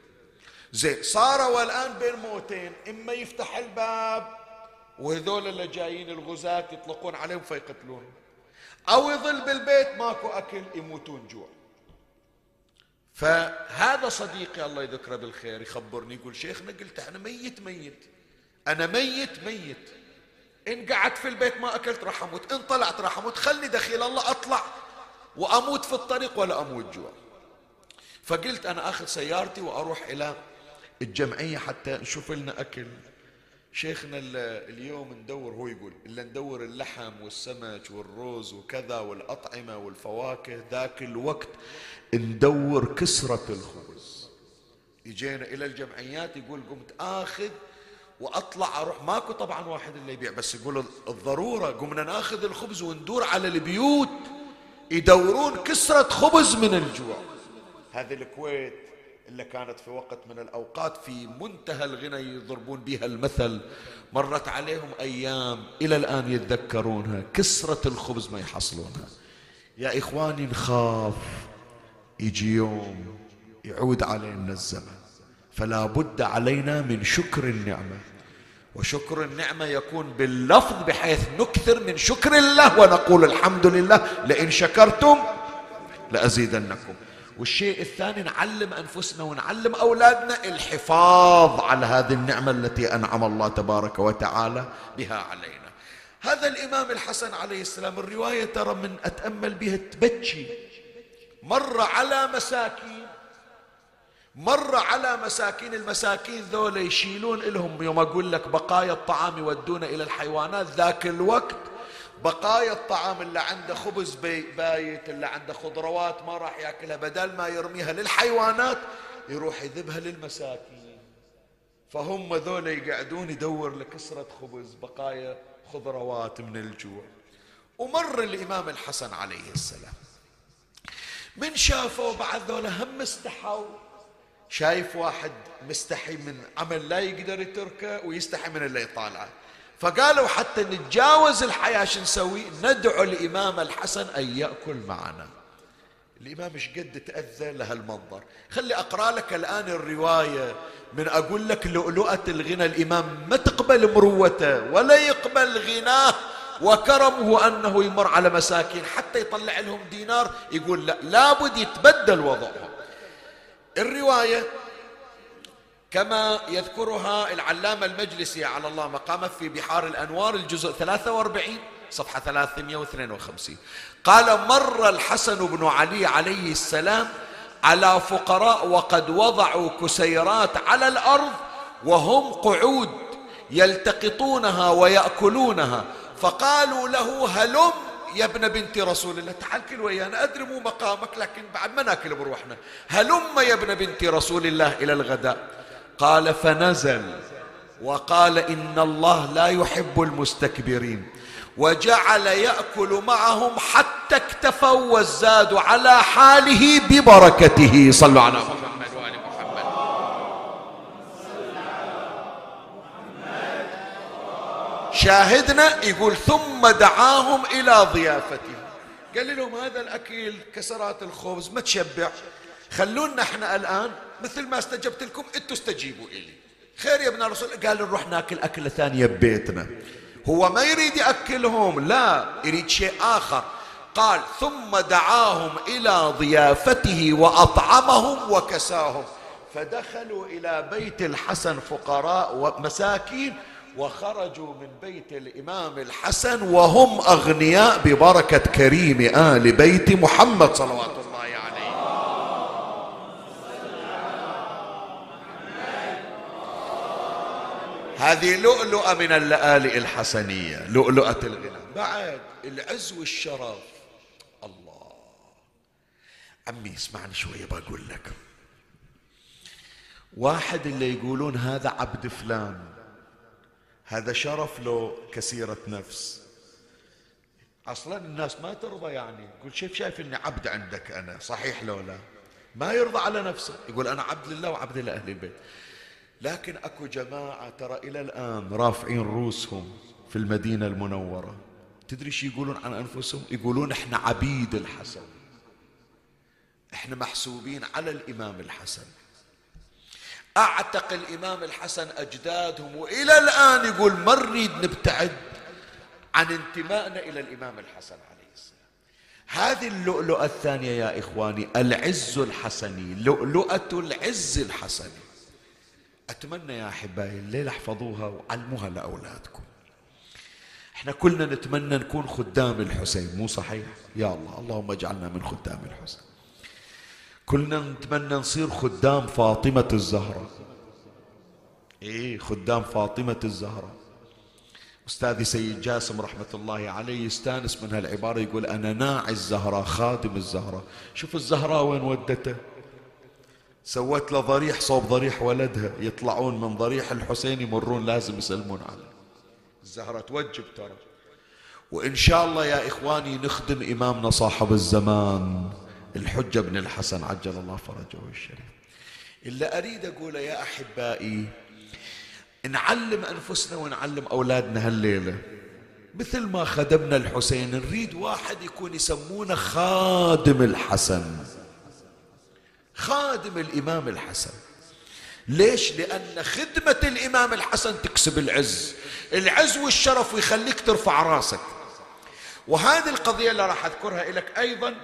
زين، صاروا الآن بين موتين، إما يفتح الباب وهذول اللي جايين الغزاة يطلقون عليهم فيقتلونهم، أو يظل بالبيت ماكو أكل يموتون جوع. فهذا صديقي الله يذكره بالخير يخبرني يقول شيخنا قلت أنا ميت ميت أنا ميت ميت إن قعدت في البيت ما أكلت راح أموت، إن طلعت راح أموت، خلني دخيل الله أطلع وأموت في الطريق ولا أموت جوع. فقلت أنا أخذ سيارتي وأروح إلى الجمعية حتى نشوف لنا أكل. شيخنا اليوم ندور، هو يقول إلا ندور اللحم والسمك والروز وكذا والأطعمة والفواكه، ذاك الوقت ندور كسرة الخبز. يجينا إلى الجمعيات يقول قمت آخذ وأطلع أروح، ماكو طبعا واحد اللي يبيع، بس يقول الضرورة قمنا ناخذ الخبز وندور على البيوت يدورون كسرة خبز من الجوع. هذه الكويت اللي كانت في وقت من الأوقات في منتهى الغنى يضربون بها المثل، مرت عليهم أيام إلى الآن يتذكرونها، كسرة الخبز ما يحصلونها. يا إخواني نخاف يجي يوم يعود علينا الزمن، فلا بد علينا من شكر النعمة. وشكر النعمة يكون باللفظ بحيث نكثر من شكر الله ونقول الحمد لله لئن شكرتم لأزيدنكم. والشيء الثاني نعلم أنفسنا ونعلم أولادنا الحفاظ على هذه النعمة التي أنعم الله تبارك وتعالى بها علينا. هذا الإمام الحسن عليه السلام الرواية ترى من أتأمل بها تبكي. مر على مساكين، مر على مساكين، المساكين ذولا يشيلون لهم يوم أقول لك بقايا الطعام يودون إلى الحيوانات. ذاك الوقت بقايا الطعام اللي عنده خبز بايت، اللي عنده خضروات ما راح يأكلها، بدل ما يرميها للحيوانات يروح يذبها للمساكين. فهم ذولا يقعدون يدور لكسرة خبز، بقايا خضروات من الجوع. ومر الإمام الحسن عليه السلام، من شافوا بعد ذولا هم استحوا، شايف واحد مستحي من عمل لا يقدر يتركه ويستحي من اللي يطالعه، فقالوا حتى نتجاوز الحياة شو نسوي؟ ندعو الإمام الحسن أن يأكل معنا. الإمام ايش قد تأذى لهالمنظر. خلي أقرأ لك الآن الرواية من أقول لك لؤلؤة الغنى. الإمام ما تقبل مروته ولا يقبل غناه وكرمه أنه يمر على مساكين حتى يطلع لهم دينار، يقول لا، لابد يتبدل وضعهم. الرواية كما يذكرها العلامة المجلسي على الله مقامه في بحار الأنوار الجزء ثلاثة وأربعين صفحة ثلاثمائة واثنين وخمسين، قال مر الحسن بن علي عليه السلام على فقراء وقد وضعوا كسيرات على الأرض وهم قعود يلتقطونها ويأكلونها، فقالوا له هلم يا ابن بنت رسول الله، تعال كل ويانا، أدري مو مقامك لكن بعد ما ناكل بروحنا، هلم يا ابن بنت رسول الله إلى الغداء. قال فنزل وقال إن الله لا يحب المستكبرين، وجعل يأكل معهم حتى اكتفوا وازدادوا على حاله ببركته. صلوا على محمد وآل محمد. شاهدنا يقول ثم دعاهم إلى ضيافته، قال لهم هذا الأكل كسرات الخبز ما تشبع، خلونا احنا الآن مثل ما استجبت لكم انتوا استجيبوا إلي. خير يا ابن الرسول، قال نروح ناكل أكلة ثانية ببيتنا. هو ما يريد يأكلهم، لا، يريد شيء آخر. قال ثم دعاهم إلى ضيافته وأطعمهم وكساهم، فدخلوا إلى بيت الحسن فقراء ومساكين، وخرجوا من بيت الإمام الحسن وهم أغنياء ببركة كريم آل بيت محمد صلوات الله عليه وسلم. هذه لؤلؤة من اللآلئ الحسنية، لؤلؤة الغنى. بعد العز والشرف. الله عمي اسمعني شوية بقول لك. واحد اللي يقولون هذا عبد فلان، هذا شرف له كسيرة نفس، أصلا الناس ما ترضى، يعني يقول شايف شايف إني عبد عندك أنا، صحيح لو لا ما يرضى على نفسه، يقول أنا عبد لله وعبد لأهل البيت. لكن أكو جماعة ترى إلى الآن رافعين رؤوسهم في المدينة المنورة، تدري شو يقولون عن أنفسهم؟ يقولون إحنا عبيد الحسن، إحنا محسوبين على الإمام الحسن. أعتق الإمام الحسن أجدادهم، وإلى الآن يقول ما نريد نبتعد عن انتمائنا إلى الإمام الحسن عليه السلام. هذه اللؤلؤة الثانية يا إخواني، العز الحسني، لؤلؤة العز الحسني. أتمنى يا أحبائي الليلة احفظوها وعلموها لأولادكم. احنا كلنا نتمنى نكون خدام الحسين، مو صحيح؟ يا الله، اللهم اجعلنا من خدام الحسين. كلنا نتمنى نصير خدام فاطمة الزهراء. ايه، خدام فاطمة الزهراء. أستاذي سيد جاسم رحمة الله عليه يستانس من هالعبارة، يقول أنا ناعي الزهراء خادم الزهراء. شوف الزهراء وين ودته، سوت له ضريح صوب ضريح ولدها، يطلعون من ضريح الحسين يمرون لازم يسلمون عليه. الزهرة توجب ترى. وإن شاء الله يا إخواني نخدم إمامنا صاحب الزمان الحجة بن الحسن عجل الله فرجه الشريف. إلا أريد أقوله يا أحبائي، نعلم أنفسنا ونعلم أولادنا هالليلة، مثل ما خدمنا الحسين نريد واحد يكون يسمونه خادم الحسن، خادم الإمام الحسن. ليش؟ لأن خدمة الإمام الحسن تكسب العز، العز والشرف، ويخليك ترفع راسك. وهذه القضية اللي راح أذكرها لك أيضا،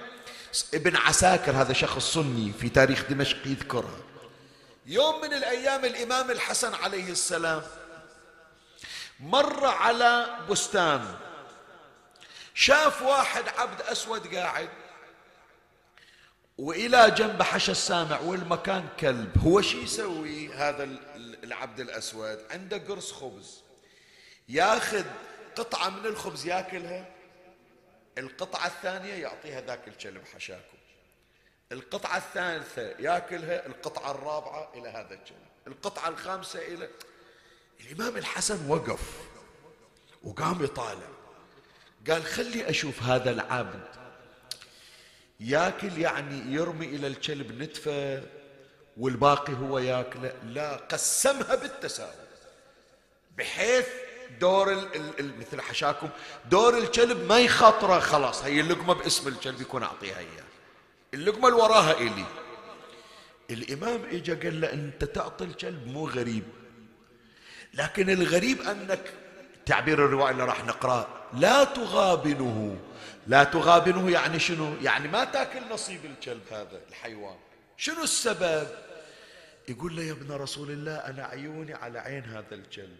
ابن عساكر هذا شخص سني في تاريخ دمشق يذكرها. يوم من الأيام الإمام الحسن عليه السلام مر على بستان، شاف واحد عبد أسود قاعد وإلى جنبه حشى السامع والمكان كلب. هو شي يسوي هذا العبد الأسود؟ عنده قرص خبز، ياخذ قطعة من الخبز ياكلها، القطعة الثانية يعطيها ذاك الكلب حشاكم. القطعة الثالثة ياكلها، القطعة الرابعة إلى هذا الجانب، القطعة الخامسة إلى. الإمام الحسن وقف وقام يطالع، قال خلي أشوف هذا العبد ياكل، يعني يرمي إلى الكلب نتفة والباقي هو ياكله. لا، قسمها بالتساوي بحيث دور مثل حشاكم دور الكلب ما يخاطره، خلاص هي اللقمة باسم الكلب يكون أعطيها إياه، اللقمة اللي وراها إلي. الإمام إجا قال له أنت تعطي الكلب مو غريب، لكن الغريب أنك تعبير الرواية اللي راح نقرأه لا تغابنه. لا تغابنه يعني شنو؟ يعني ما تاكل نصيب الكلب هذا الحيوان. شنو السبب؟ يقول له يا ابن رسول الله أنا عيوني على عين هذا الكلب،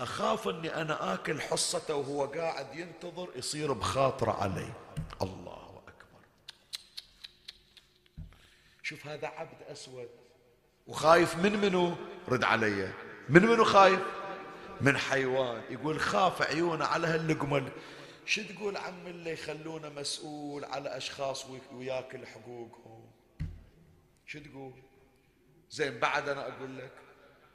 أخاف أني أنا آكل حصته وهو قاعد ينتظر يصير بخاطر علي. الله أكبر، شوف هذا عبد أسود وخايف من منو؟ رد علي، من منو خايف؟ من حيوان. يقول خاف عيونه على هاللقمة. شو تقول عم اللي يخلونا مسؤول على أشخاص وياكل حقوقهم؟ شو تقول؟ زين بعد أنا أقول لك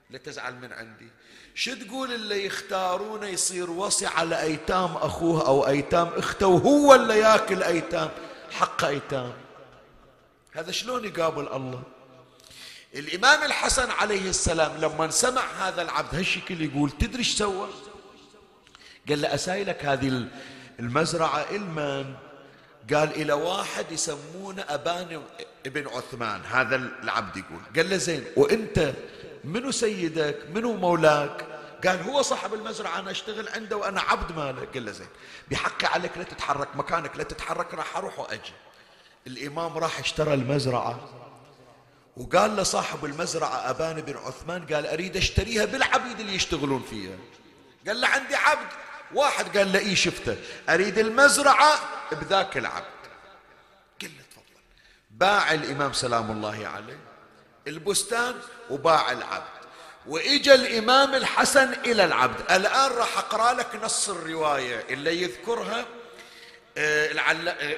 لا تزعل من عندي. شو تقول اللي يختارونه يصير وصي على أيتام أخوه أو أيتام أخته وهو اللي ياكل أيتام حق أيتام؟ هذا شلون يقابل الله؟ الإمام الحسن عليه السلام لما سمع هذا العبد هالشكل يقول تدري ايش سوى؟ قال له أسايلك هذه المزرعة إلمن؟ قال إلى واحد يسمونه أبان ابن عثمان. هذا العبد يقول، قال له زين وأنت منو سيدك؟ منو مولاك؟ قال هو صاحب المزرعة، أنا أشتغل عنده وأنا عبد مالك. قال له زين بحقي عليك لا تتحرك، مكانك لا تتحرك، راح أروح وأجي. الإمام راح اشترى المزرعة وقال لصاحب المزرعة أبان بن عثمان، قال أريد أشتريها بالعبيد اللي يشتغلون فيها. قال له عندي عبد واحد، قال له إيه شفته، أريد المزرعة بذاك العبد. قال له تفضل. باع الإمام سلام الله عليه البستان وباع العبد، وإجا الإمام الحسن إلى العبد. الآن راح أقرأ لك نص الرواية اللي يذكرها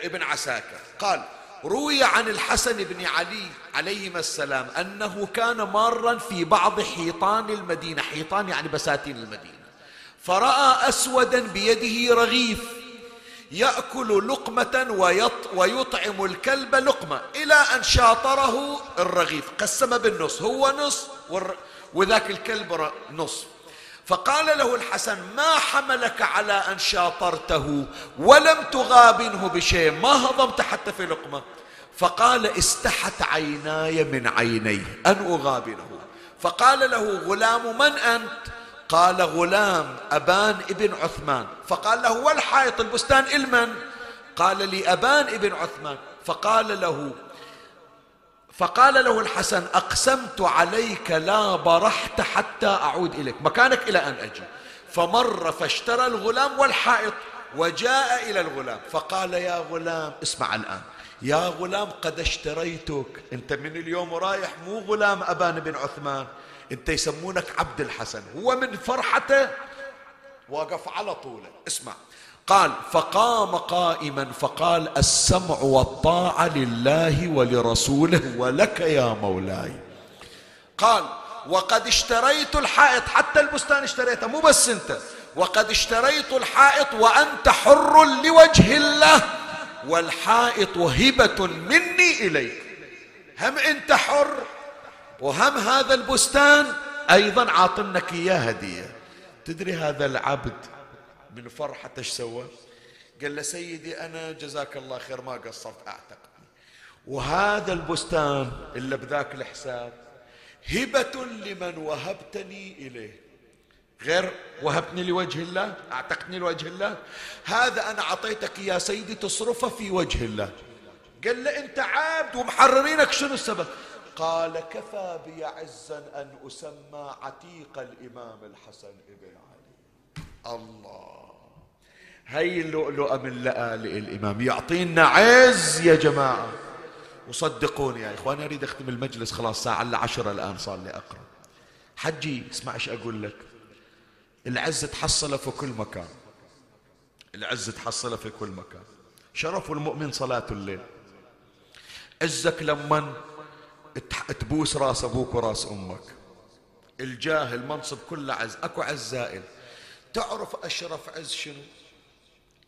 ابن عساكر. قال روي عن الحسن بن علي عليهما السلام أنه كان مارا في بعض حيطان المدينة، حيطان يعني بساتين المدينة، فرأى أسودا بيده رغيف يأكل لقمة ويطعم الكلب لقمة، إلى أن شاطره الرغيف، قسمه بالنص، هو نص وذاك الكلب نص. فقال له الحسن ما حملك على أن شاطرته ولم تغابنه بشيء، ما هضمت حتى في لقمة؟ فقال استحت عيناي من عينيه أن أغابنه. فقال له غلام من أنت؟ قال غلام أبان ابن عثمان. فقال له والحائط البستان إلمن؟ قال لي أبان ابن عثمان. فقال له فقال له الحسن أقسمت عليك لا برحت حتى أعود إليك، مكانك إلى أن أجي. فمر فاشترى الغلام والحائط وجاء إلى الغلام فقال يا غلام، اسمع الآن، يا غلام قد اشتريتك، أنت من اليوم رايح مو غلام أبان بن عثمان، أنت يسمونك عبد الحسن. هو من فرحته وقف على طوله. اسمع، قال فقام قائما فقال السمع والطاعة لله ولرسوله ولك يا مولاي. قال وقد اشتريت الحائط، حتى البستان اشتريته مو بس انت، وقد اشتريت الحائط وأنت حر لوجه الله، والحائط هبة مني إليك، هم انت حر وهم هذا البستان أيضا عاطنك إياه هدية. تدري هذا العبد من فرحة ايش سوى؟ قال له سيدي أنا جزاك الله خير ما قصرت، أعتقني، وهذا البستان اللي بذاك الحساب هبة لمن وهبتني إليه، غير وهبتني لوجه الله، أعتقتني لوجه الله، هذا أنا أعطيتك يا سيدي تصرفه في وجه الله. قال له أنت عبد ومحررينك، شنو السبب؟ قال كفى بي عزا أن أسمى عتيق الإمام الحسن ابن علي. الله، هاي اللؤلؤة من لآلئ الإمام، يعطينا عز يا جماعة. وصدقوني يا إخواني أريد أختم المجلس، خلاص ساعة إلا عشرة الآن صار لي أقرأ. حجي اسمع إيش أقول لك، العز تحصله في كل مكان، العز تحصله في كل مكان. شرف المؤمن صلاة الليل، عزك لمن تبوس راس ابوك وراس امك. الجاه المنصب كله عز، اكو عز زائل. تعرف اشرف عز شنو؟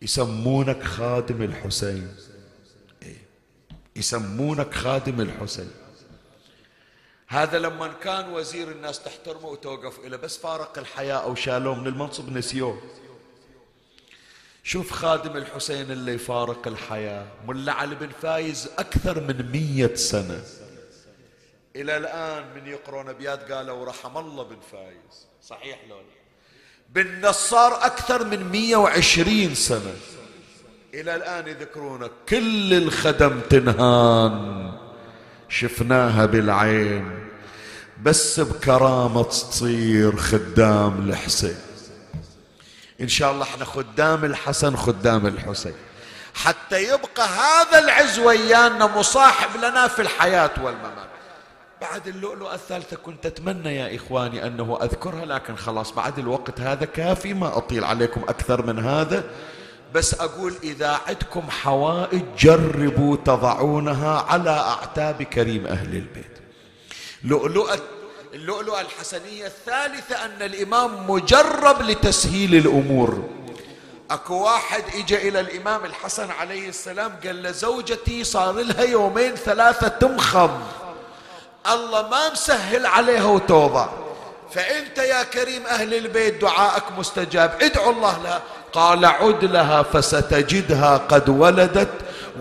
يسمونك خادم الحسين. إيه؟ يسمونك خادم الحسين. هذا لما كان وزير الناس تحترمه وتوقف له، بس فارق الحياة أو شالوه من المنصب نسيوه. شوف خادم الحسين اللي يفارق الحياة، ملا علي بن فايز أكثر من مية سنة إلى الآن من يقرون أبيات قالوا رحم الله بن فايز، صحيح لو لا؟ بن نصار أكثر من مية وعشرين سنة إلى الآن يذكرونك. كل الخدم تنهان شفناها بالعين، بس بكرامة تصير خدام الحسين. إن شاء الله احنا خدام الحسن خدام الحسين، حتى يبقى هذا العز ويانا مصاحب لنا في الحياة والممات. بعد اللؤلؤة الثالثة كنت أتمنى يا إخواني أنه أذكرها، لكن خلاص بعد الوقت هذا كافي، ما أطيل عليكم أكثر من هذا. بس أقول إذا عدكم حوائج جربوا تضعونها على أعتاب كريم أهل البيت. لؤلؤة اللؤلؤة الحسنية الثالثة أن الإمام مجرب لتسهيل الأمور. أكو واحد إجى إلى الإمام الحسن عليه السلام قال له زوجتي صار لها يومين ثلاثة تمخض، الله ما مسهل عليها وتوضع، فأنت يا كريم أهل البيت دعائك مستجاب، ادعو الله لها. قال عد لها فستجدها قد ولدت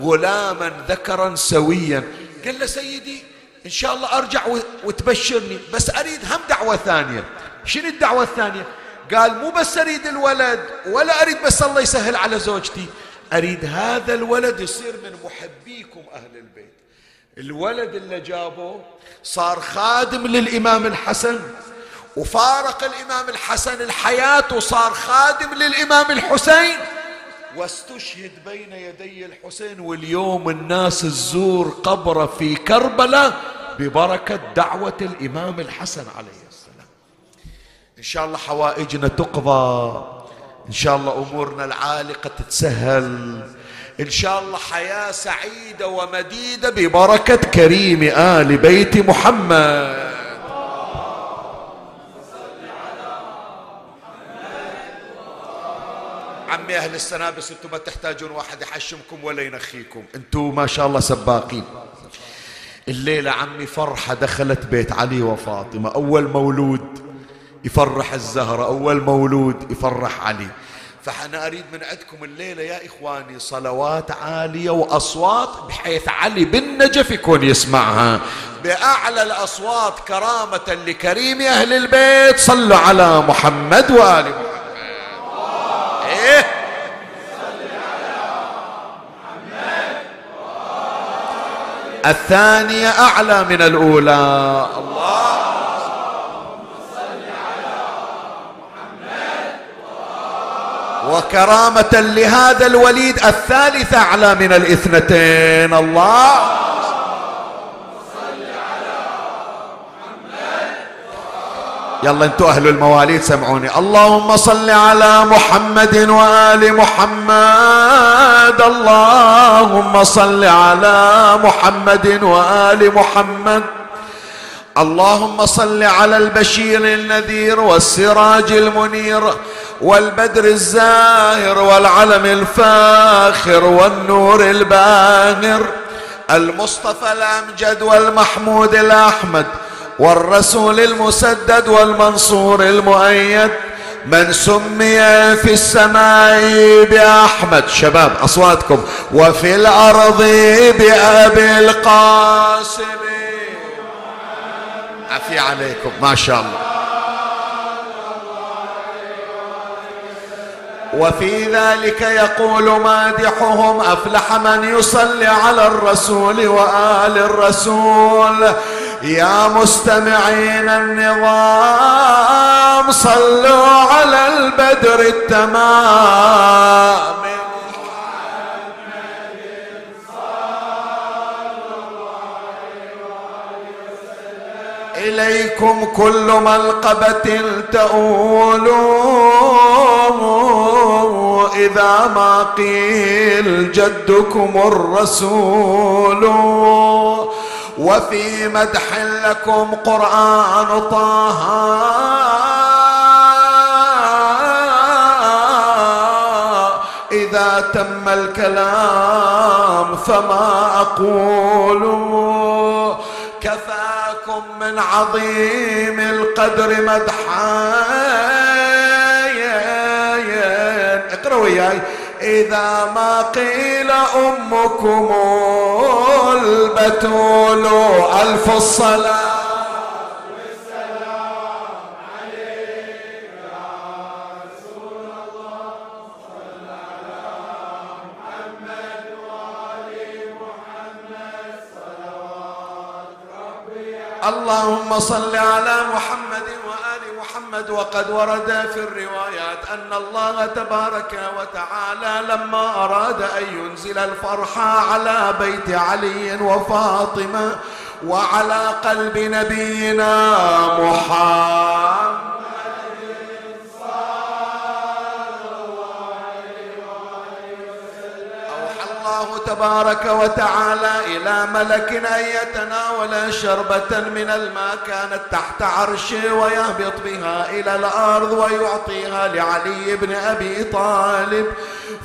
غلاما ذكرا سويا. قال له سيدي إن شاء الله أرجع وتبشرني، بس أريد هم دعوة ثانية. شنو الدعوة الثانية؟ قال مو بس أريد الولد ولا أريد بس الله يسهل على زوجتي، أريد هذا الولد يصير من محبيكم أهل البيت. الولد اللي جابه صار خادم للإمام الحسن، وفارق الإمام الحسن الحياة وصار خادم للإمام الحسين، واستشهد بين يدي الحسين. واليوم الناس تزور قبره في كربلاء ببركة دعوة الإمام الحسن عليه السلام. إن شاء الله حوائجنا تقضى، إن شاء الله أمورنا العالقة تتسهل، إن شاء الله حياة سعيدة ومديدة ببركة كريم آل بيت محمد. عمي أهل السنابس أنتم ما تحتاجون واحد يحشمكم ولا ينخيكم، أنتم ما شاء الله سباقين. الليلة عمي فرحة دخلت بيت علي وفاطمة، أول مولود يفرح الزهرة، أول مولود يفرح علي. فأنا أريد من عندكم الليلة يا إخواني صلوات عالية وأصوات بحيث علي بالنجف يكون يسمعها بأعلى الأصوات كرامة لكريم أهل البيت. صلوا على محمد وآل محمد. إيه؟ الثانية أعلى من الأولى. الله وكرامة لهذا الوليد الثالثة أعلى من الاثنتين. الله يلا انتوا أهل المواليد سمعوني. اللهم صل على محمد وآل محمد، اللهم صل على محمد وآل محمد، اللهم صل على البشير النذير والسراج المنير والبدر الزاهر والعلم الفاخر والنور الباهر، المصطفى الأمجد والمحمود الأحمد والرسول المسدد والمنصور المؤيد، من سمي في السماء بأحمد. شباب أصواتكم. وفي الأرض بأبي القاسم. عفي عليكم ما شاء الله. وفي ذلك يقول مادحهم أفلح من يصلي على الرسول وآل الرسول. يا مستمعين النظام صلوا على البدر التمام. إليكم كل ملقبة تؤول إذا ما قيل جدكم الرسول، وفي مدح لكم قرآن طه إذا تم الكلام فما أقول، كفاكم من عظيم القدر مدحايا. اقرأوا وياي: إذا ما قيل أمكم البتول ألف الصلاة اللهم صل على محمد وآل محمد. وقد ورد في الروايات أن الله تبارك وتعالى لما أراد أن ينزل الفرح على بيت علي وفاطمة وعلى قلب نبينا محمد الله تبارك وتعالى إلى ملك أن يتناول شربة من الماء كانت تحت عرشه ويهبط بها إلى الأرض ويعطيها لعلي بن أبي طالب،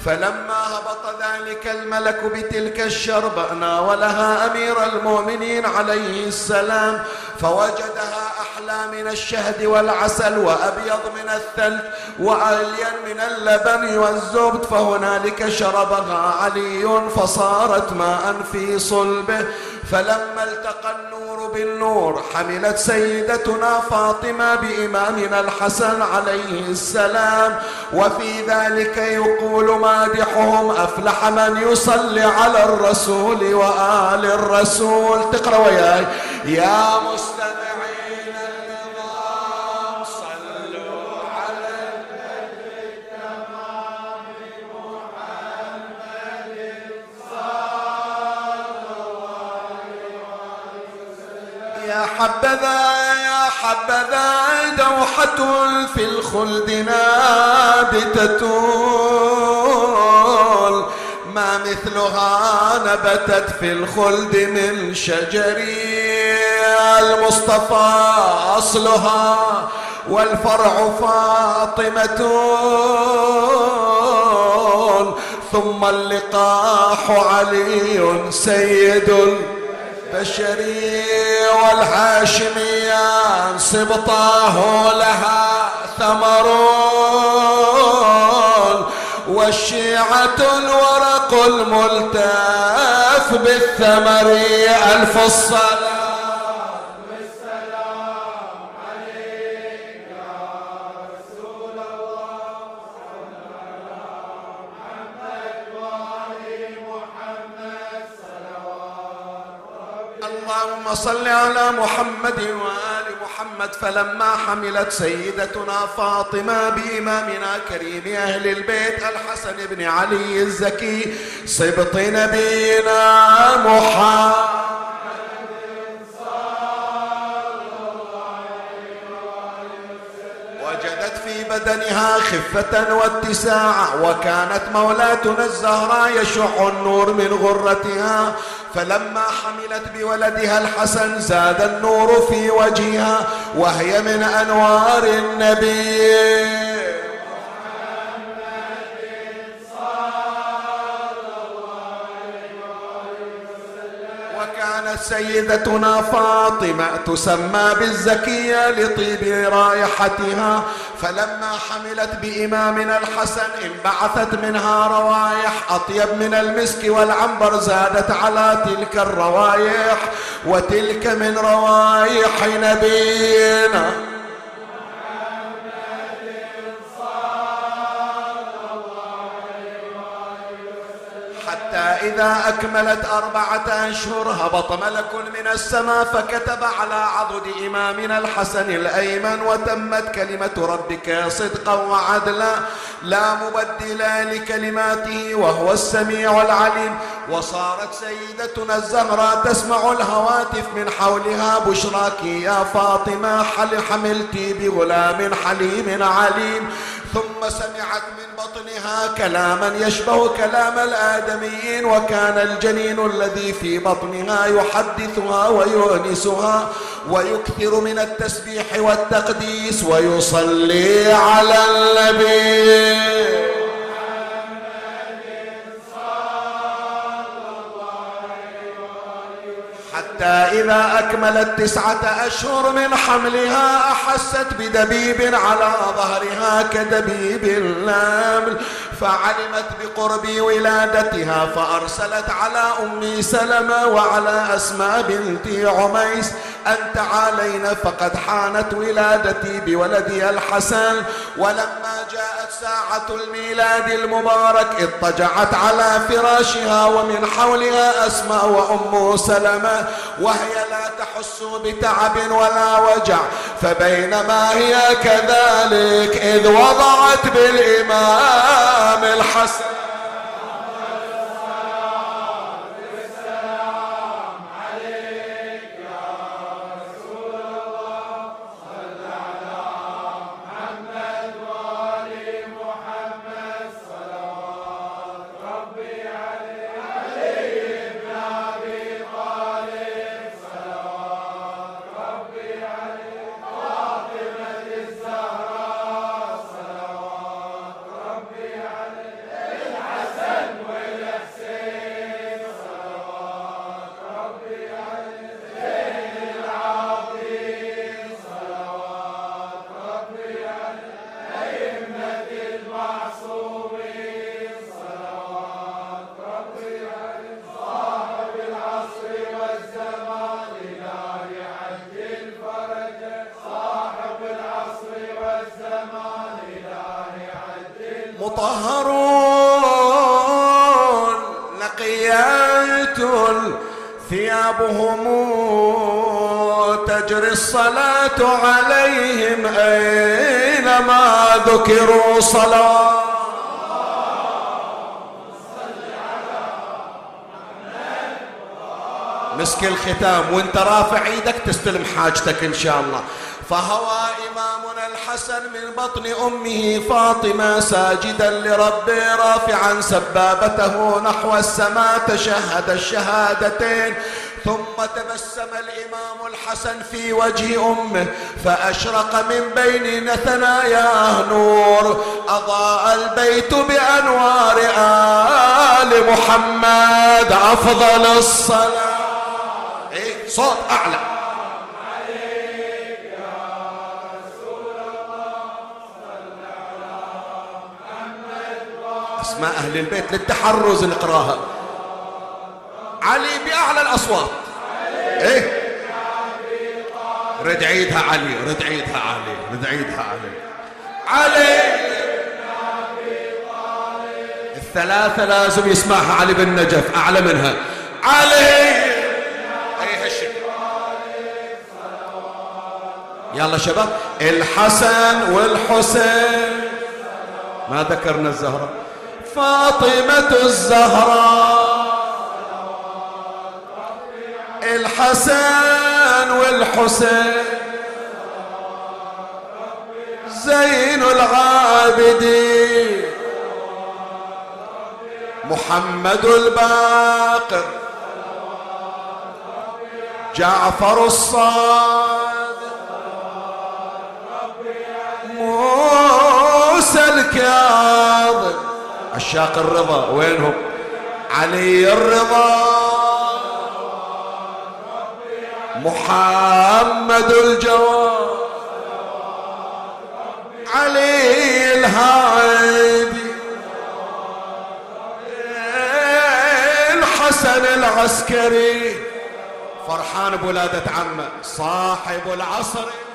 فلما هبط ذلك الملك بتلك الشربة ناولها أمير المؤمنين عليه السلام، فوجدها أحلى من الشهد والعسل وأبيض من الثلج وألين من اللبن والزبد، فهنالك شربها علي فصارت ماء في صلبه، فلما التقى النور بالنور حملت سيدتنا فاطمة بإمامنا الحسن عليه السلام، وفي ذلك يقول مادحهم: أفلح من يصلي على الرسول وآل الرسول. تقرأ وياي: يا مستمعين النظام صلوا على النبي التمام محمد صلى الله عليه وسلم. يا حبذا يا حبذا دوحة في الخلد نابتة، ما مثلها نبتت في الخلد من شجر المصطفى أصلها والفرع فاطمة، ثم اللقاح علي سيد البشر والهاشميان سبطاه لها ثمر، والشيعة الورق الملتف بالثمر. ألف الصلاة والسلام عليك يا رسول الله صلى الله محمد وعلي محمد صلوات ربي. اللهم صل على محمد وآل محمد. فلما حملت سيدتنا فاطمة بإمامنا كريم أهل البيت الحسن بن علي الزكي سبط نبينا محمد صلى الله عليه وسلم، وجدت في بدنها خفة واتساعا، وكانت مولاتنا الزهراء يشع النور من غرتها، فلما حملت بولدها الحسن زاد النور في وجهها، وهي من أنوار النبي محمد صلى الله عليه وسلم. وكانت سيدتنا فاطمة تسمى بالزكية لطيب رائحتها، فلما حملت بإمامنا الحسن انبعثت منها روائح أطيب من المسك والعنبر، زادت على تلك الروائح، وتلك من روائح نبينا محمد صلى الله عليه وسلم. حتى إذا أكملت أربعة أشهر هبط ملك من السماء فكتب على عضد إمامنا الحسن الأيمن: وتمت كلمة ربك صدقا وعدلا لا مبدل لكلماته وهو السميع العليم. وصارت سيدتنا الزهراء تسمع الهواتف من حولها: بشراك يا فاطمة حل حملتي بغلام حليم عليم. ثم سمعت من بطنها كلاما يشبه كلام الآدميين، وكان الجنين الذي في بطنها يحدثها ويؤنسها ويكثر من التسبيح والتقديس ويصلي على النبي. إذا أكملت تسعة أشهر من حملها أحست بدبيب على ظهرها كدبيب النمل، فعلمت بقرب ولادتها فأرسلت على أم سلمة وعلى أسماء بنت عميس أن تعالين فقد حانت ولادتي بولدي الحسن. ولما جاءت ساعة الميلاد المبارك اضطجعت على فراشها ومن حولها أسماء وأم سلمة وهي لا تحس بتعب ولا وجع. فبينما هي كذلك إذ وضعت بالإمام الحسن الختام. وانت رافع ايدك تستلم حاجتك ان شاء الله. فهوى امامنا الحسن من بطن امه فاطمة ساجدا لربه رافعا سبابته نحو السماء، تشهد الشهادتين. ثم تبسم الامام الحسن في وجه امه فاشرق من بين ثناياه نور اضاء البيت بانوار آل محمد افضل الصلاة. صوت أعلى. عليك يا رسول الله صل على محمد. أسماء أهل البيت للتحرز نقراها علي بأعلى الأصوات. إيه رد عيدها علي، رد عيدها علي، رد عيدها علي، علي. الثلاثة لازم يسمعها علي بن نجف أعلى منها. علي. يلا شباب الحسن والحسين ما ذكرنا الزهرة فاطمة الزهراء. الحسن والحسين زين العابدين محمد الباقر جعفر الصادق موسى الكاظم عشاق الرضا وينهم؟ علي الرضا محمد الجواد علي الهادي الحسن العسكري فرحان بولادة عمه صاحب العصر.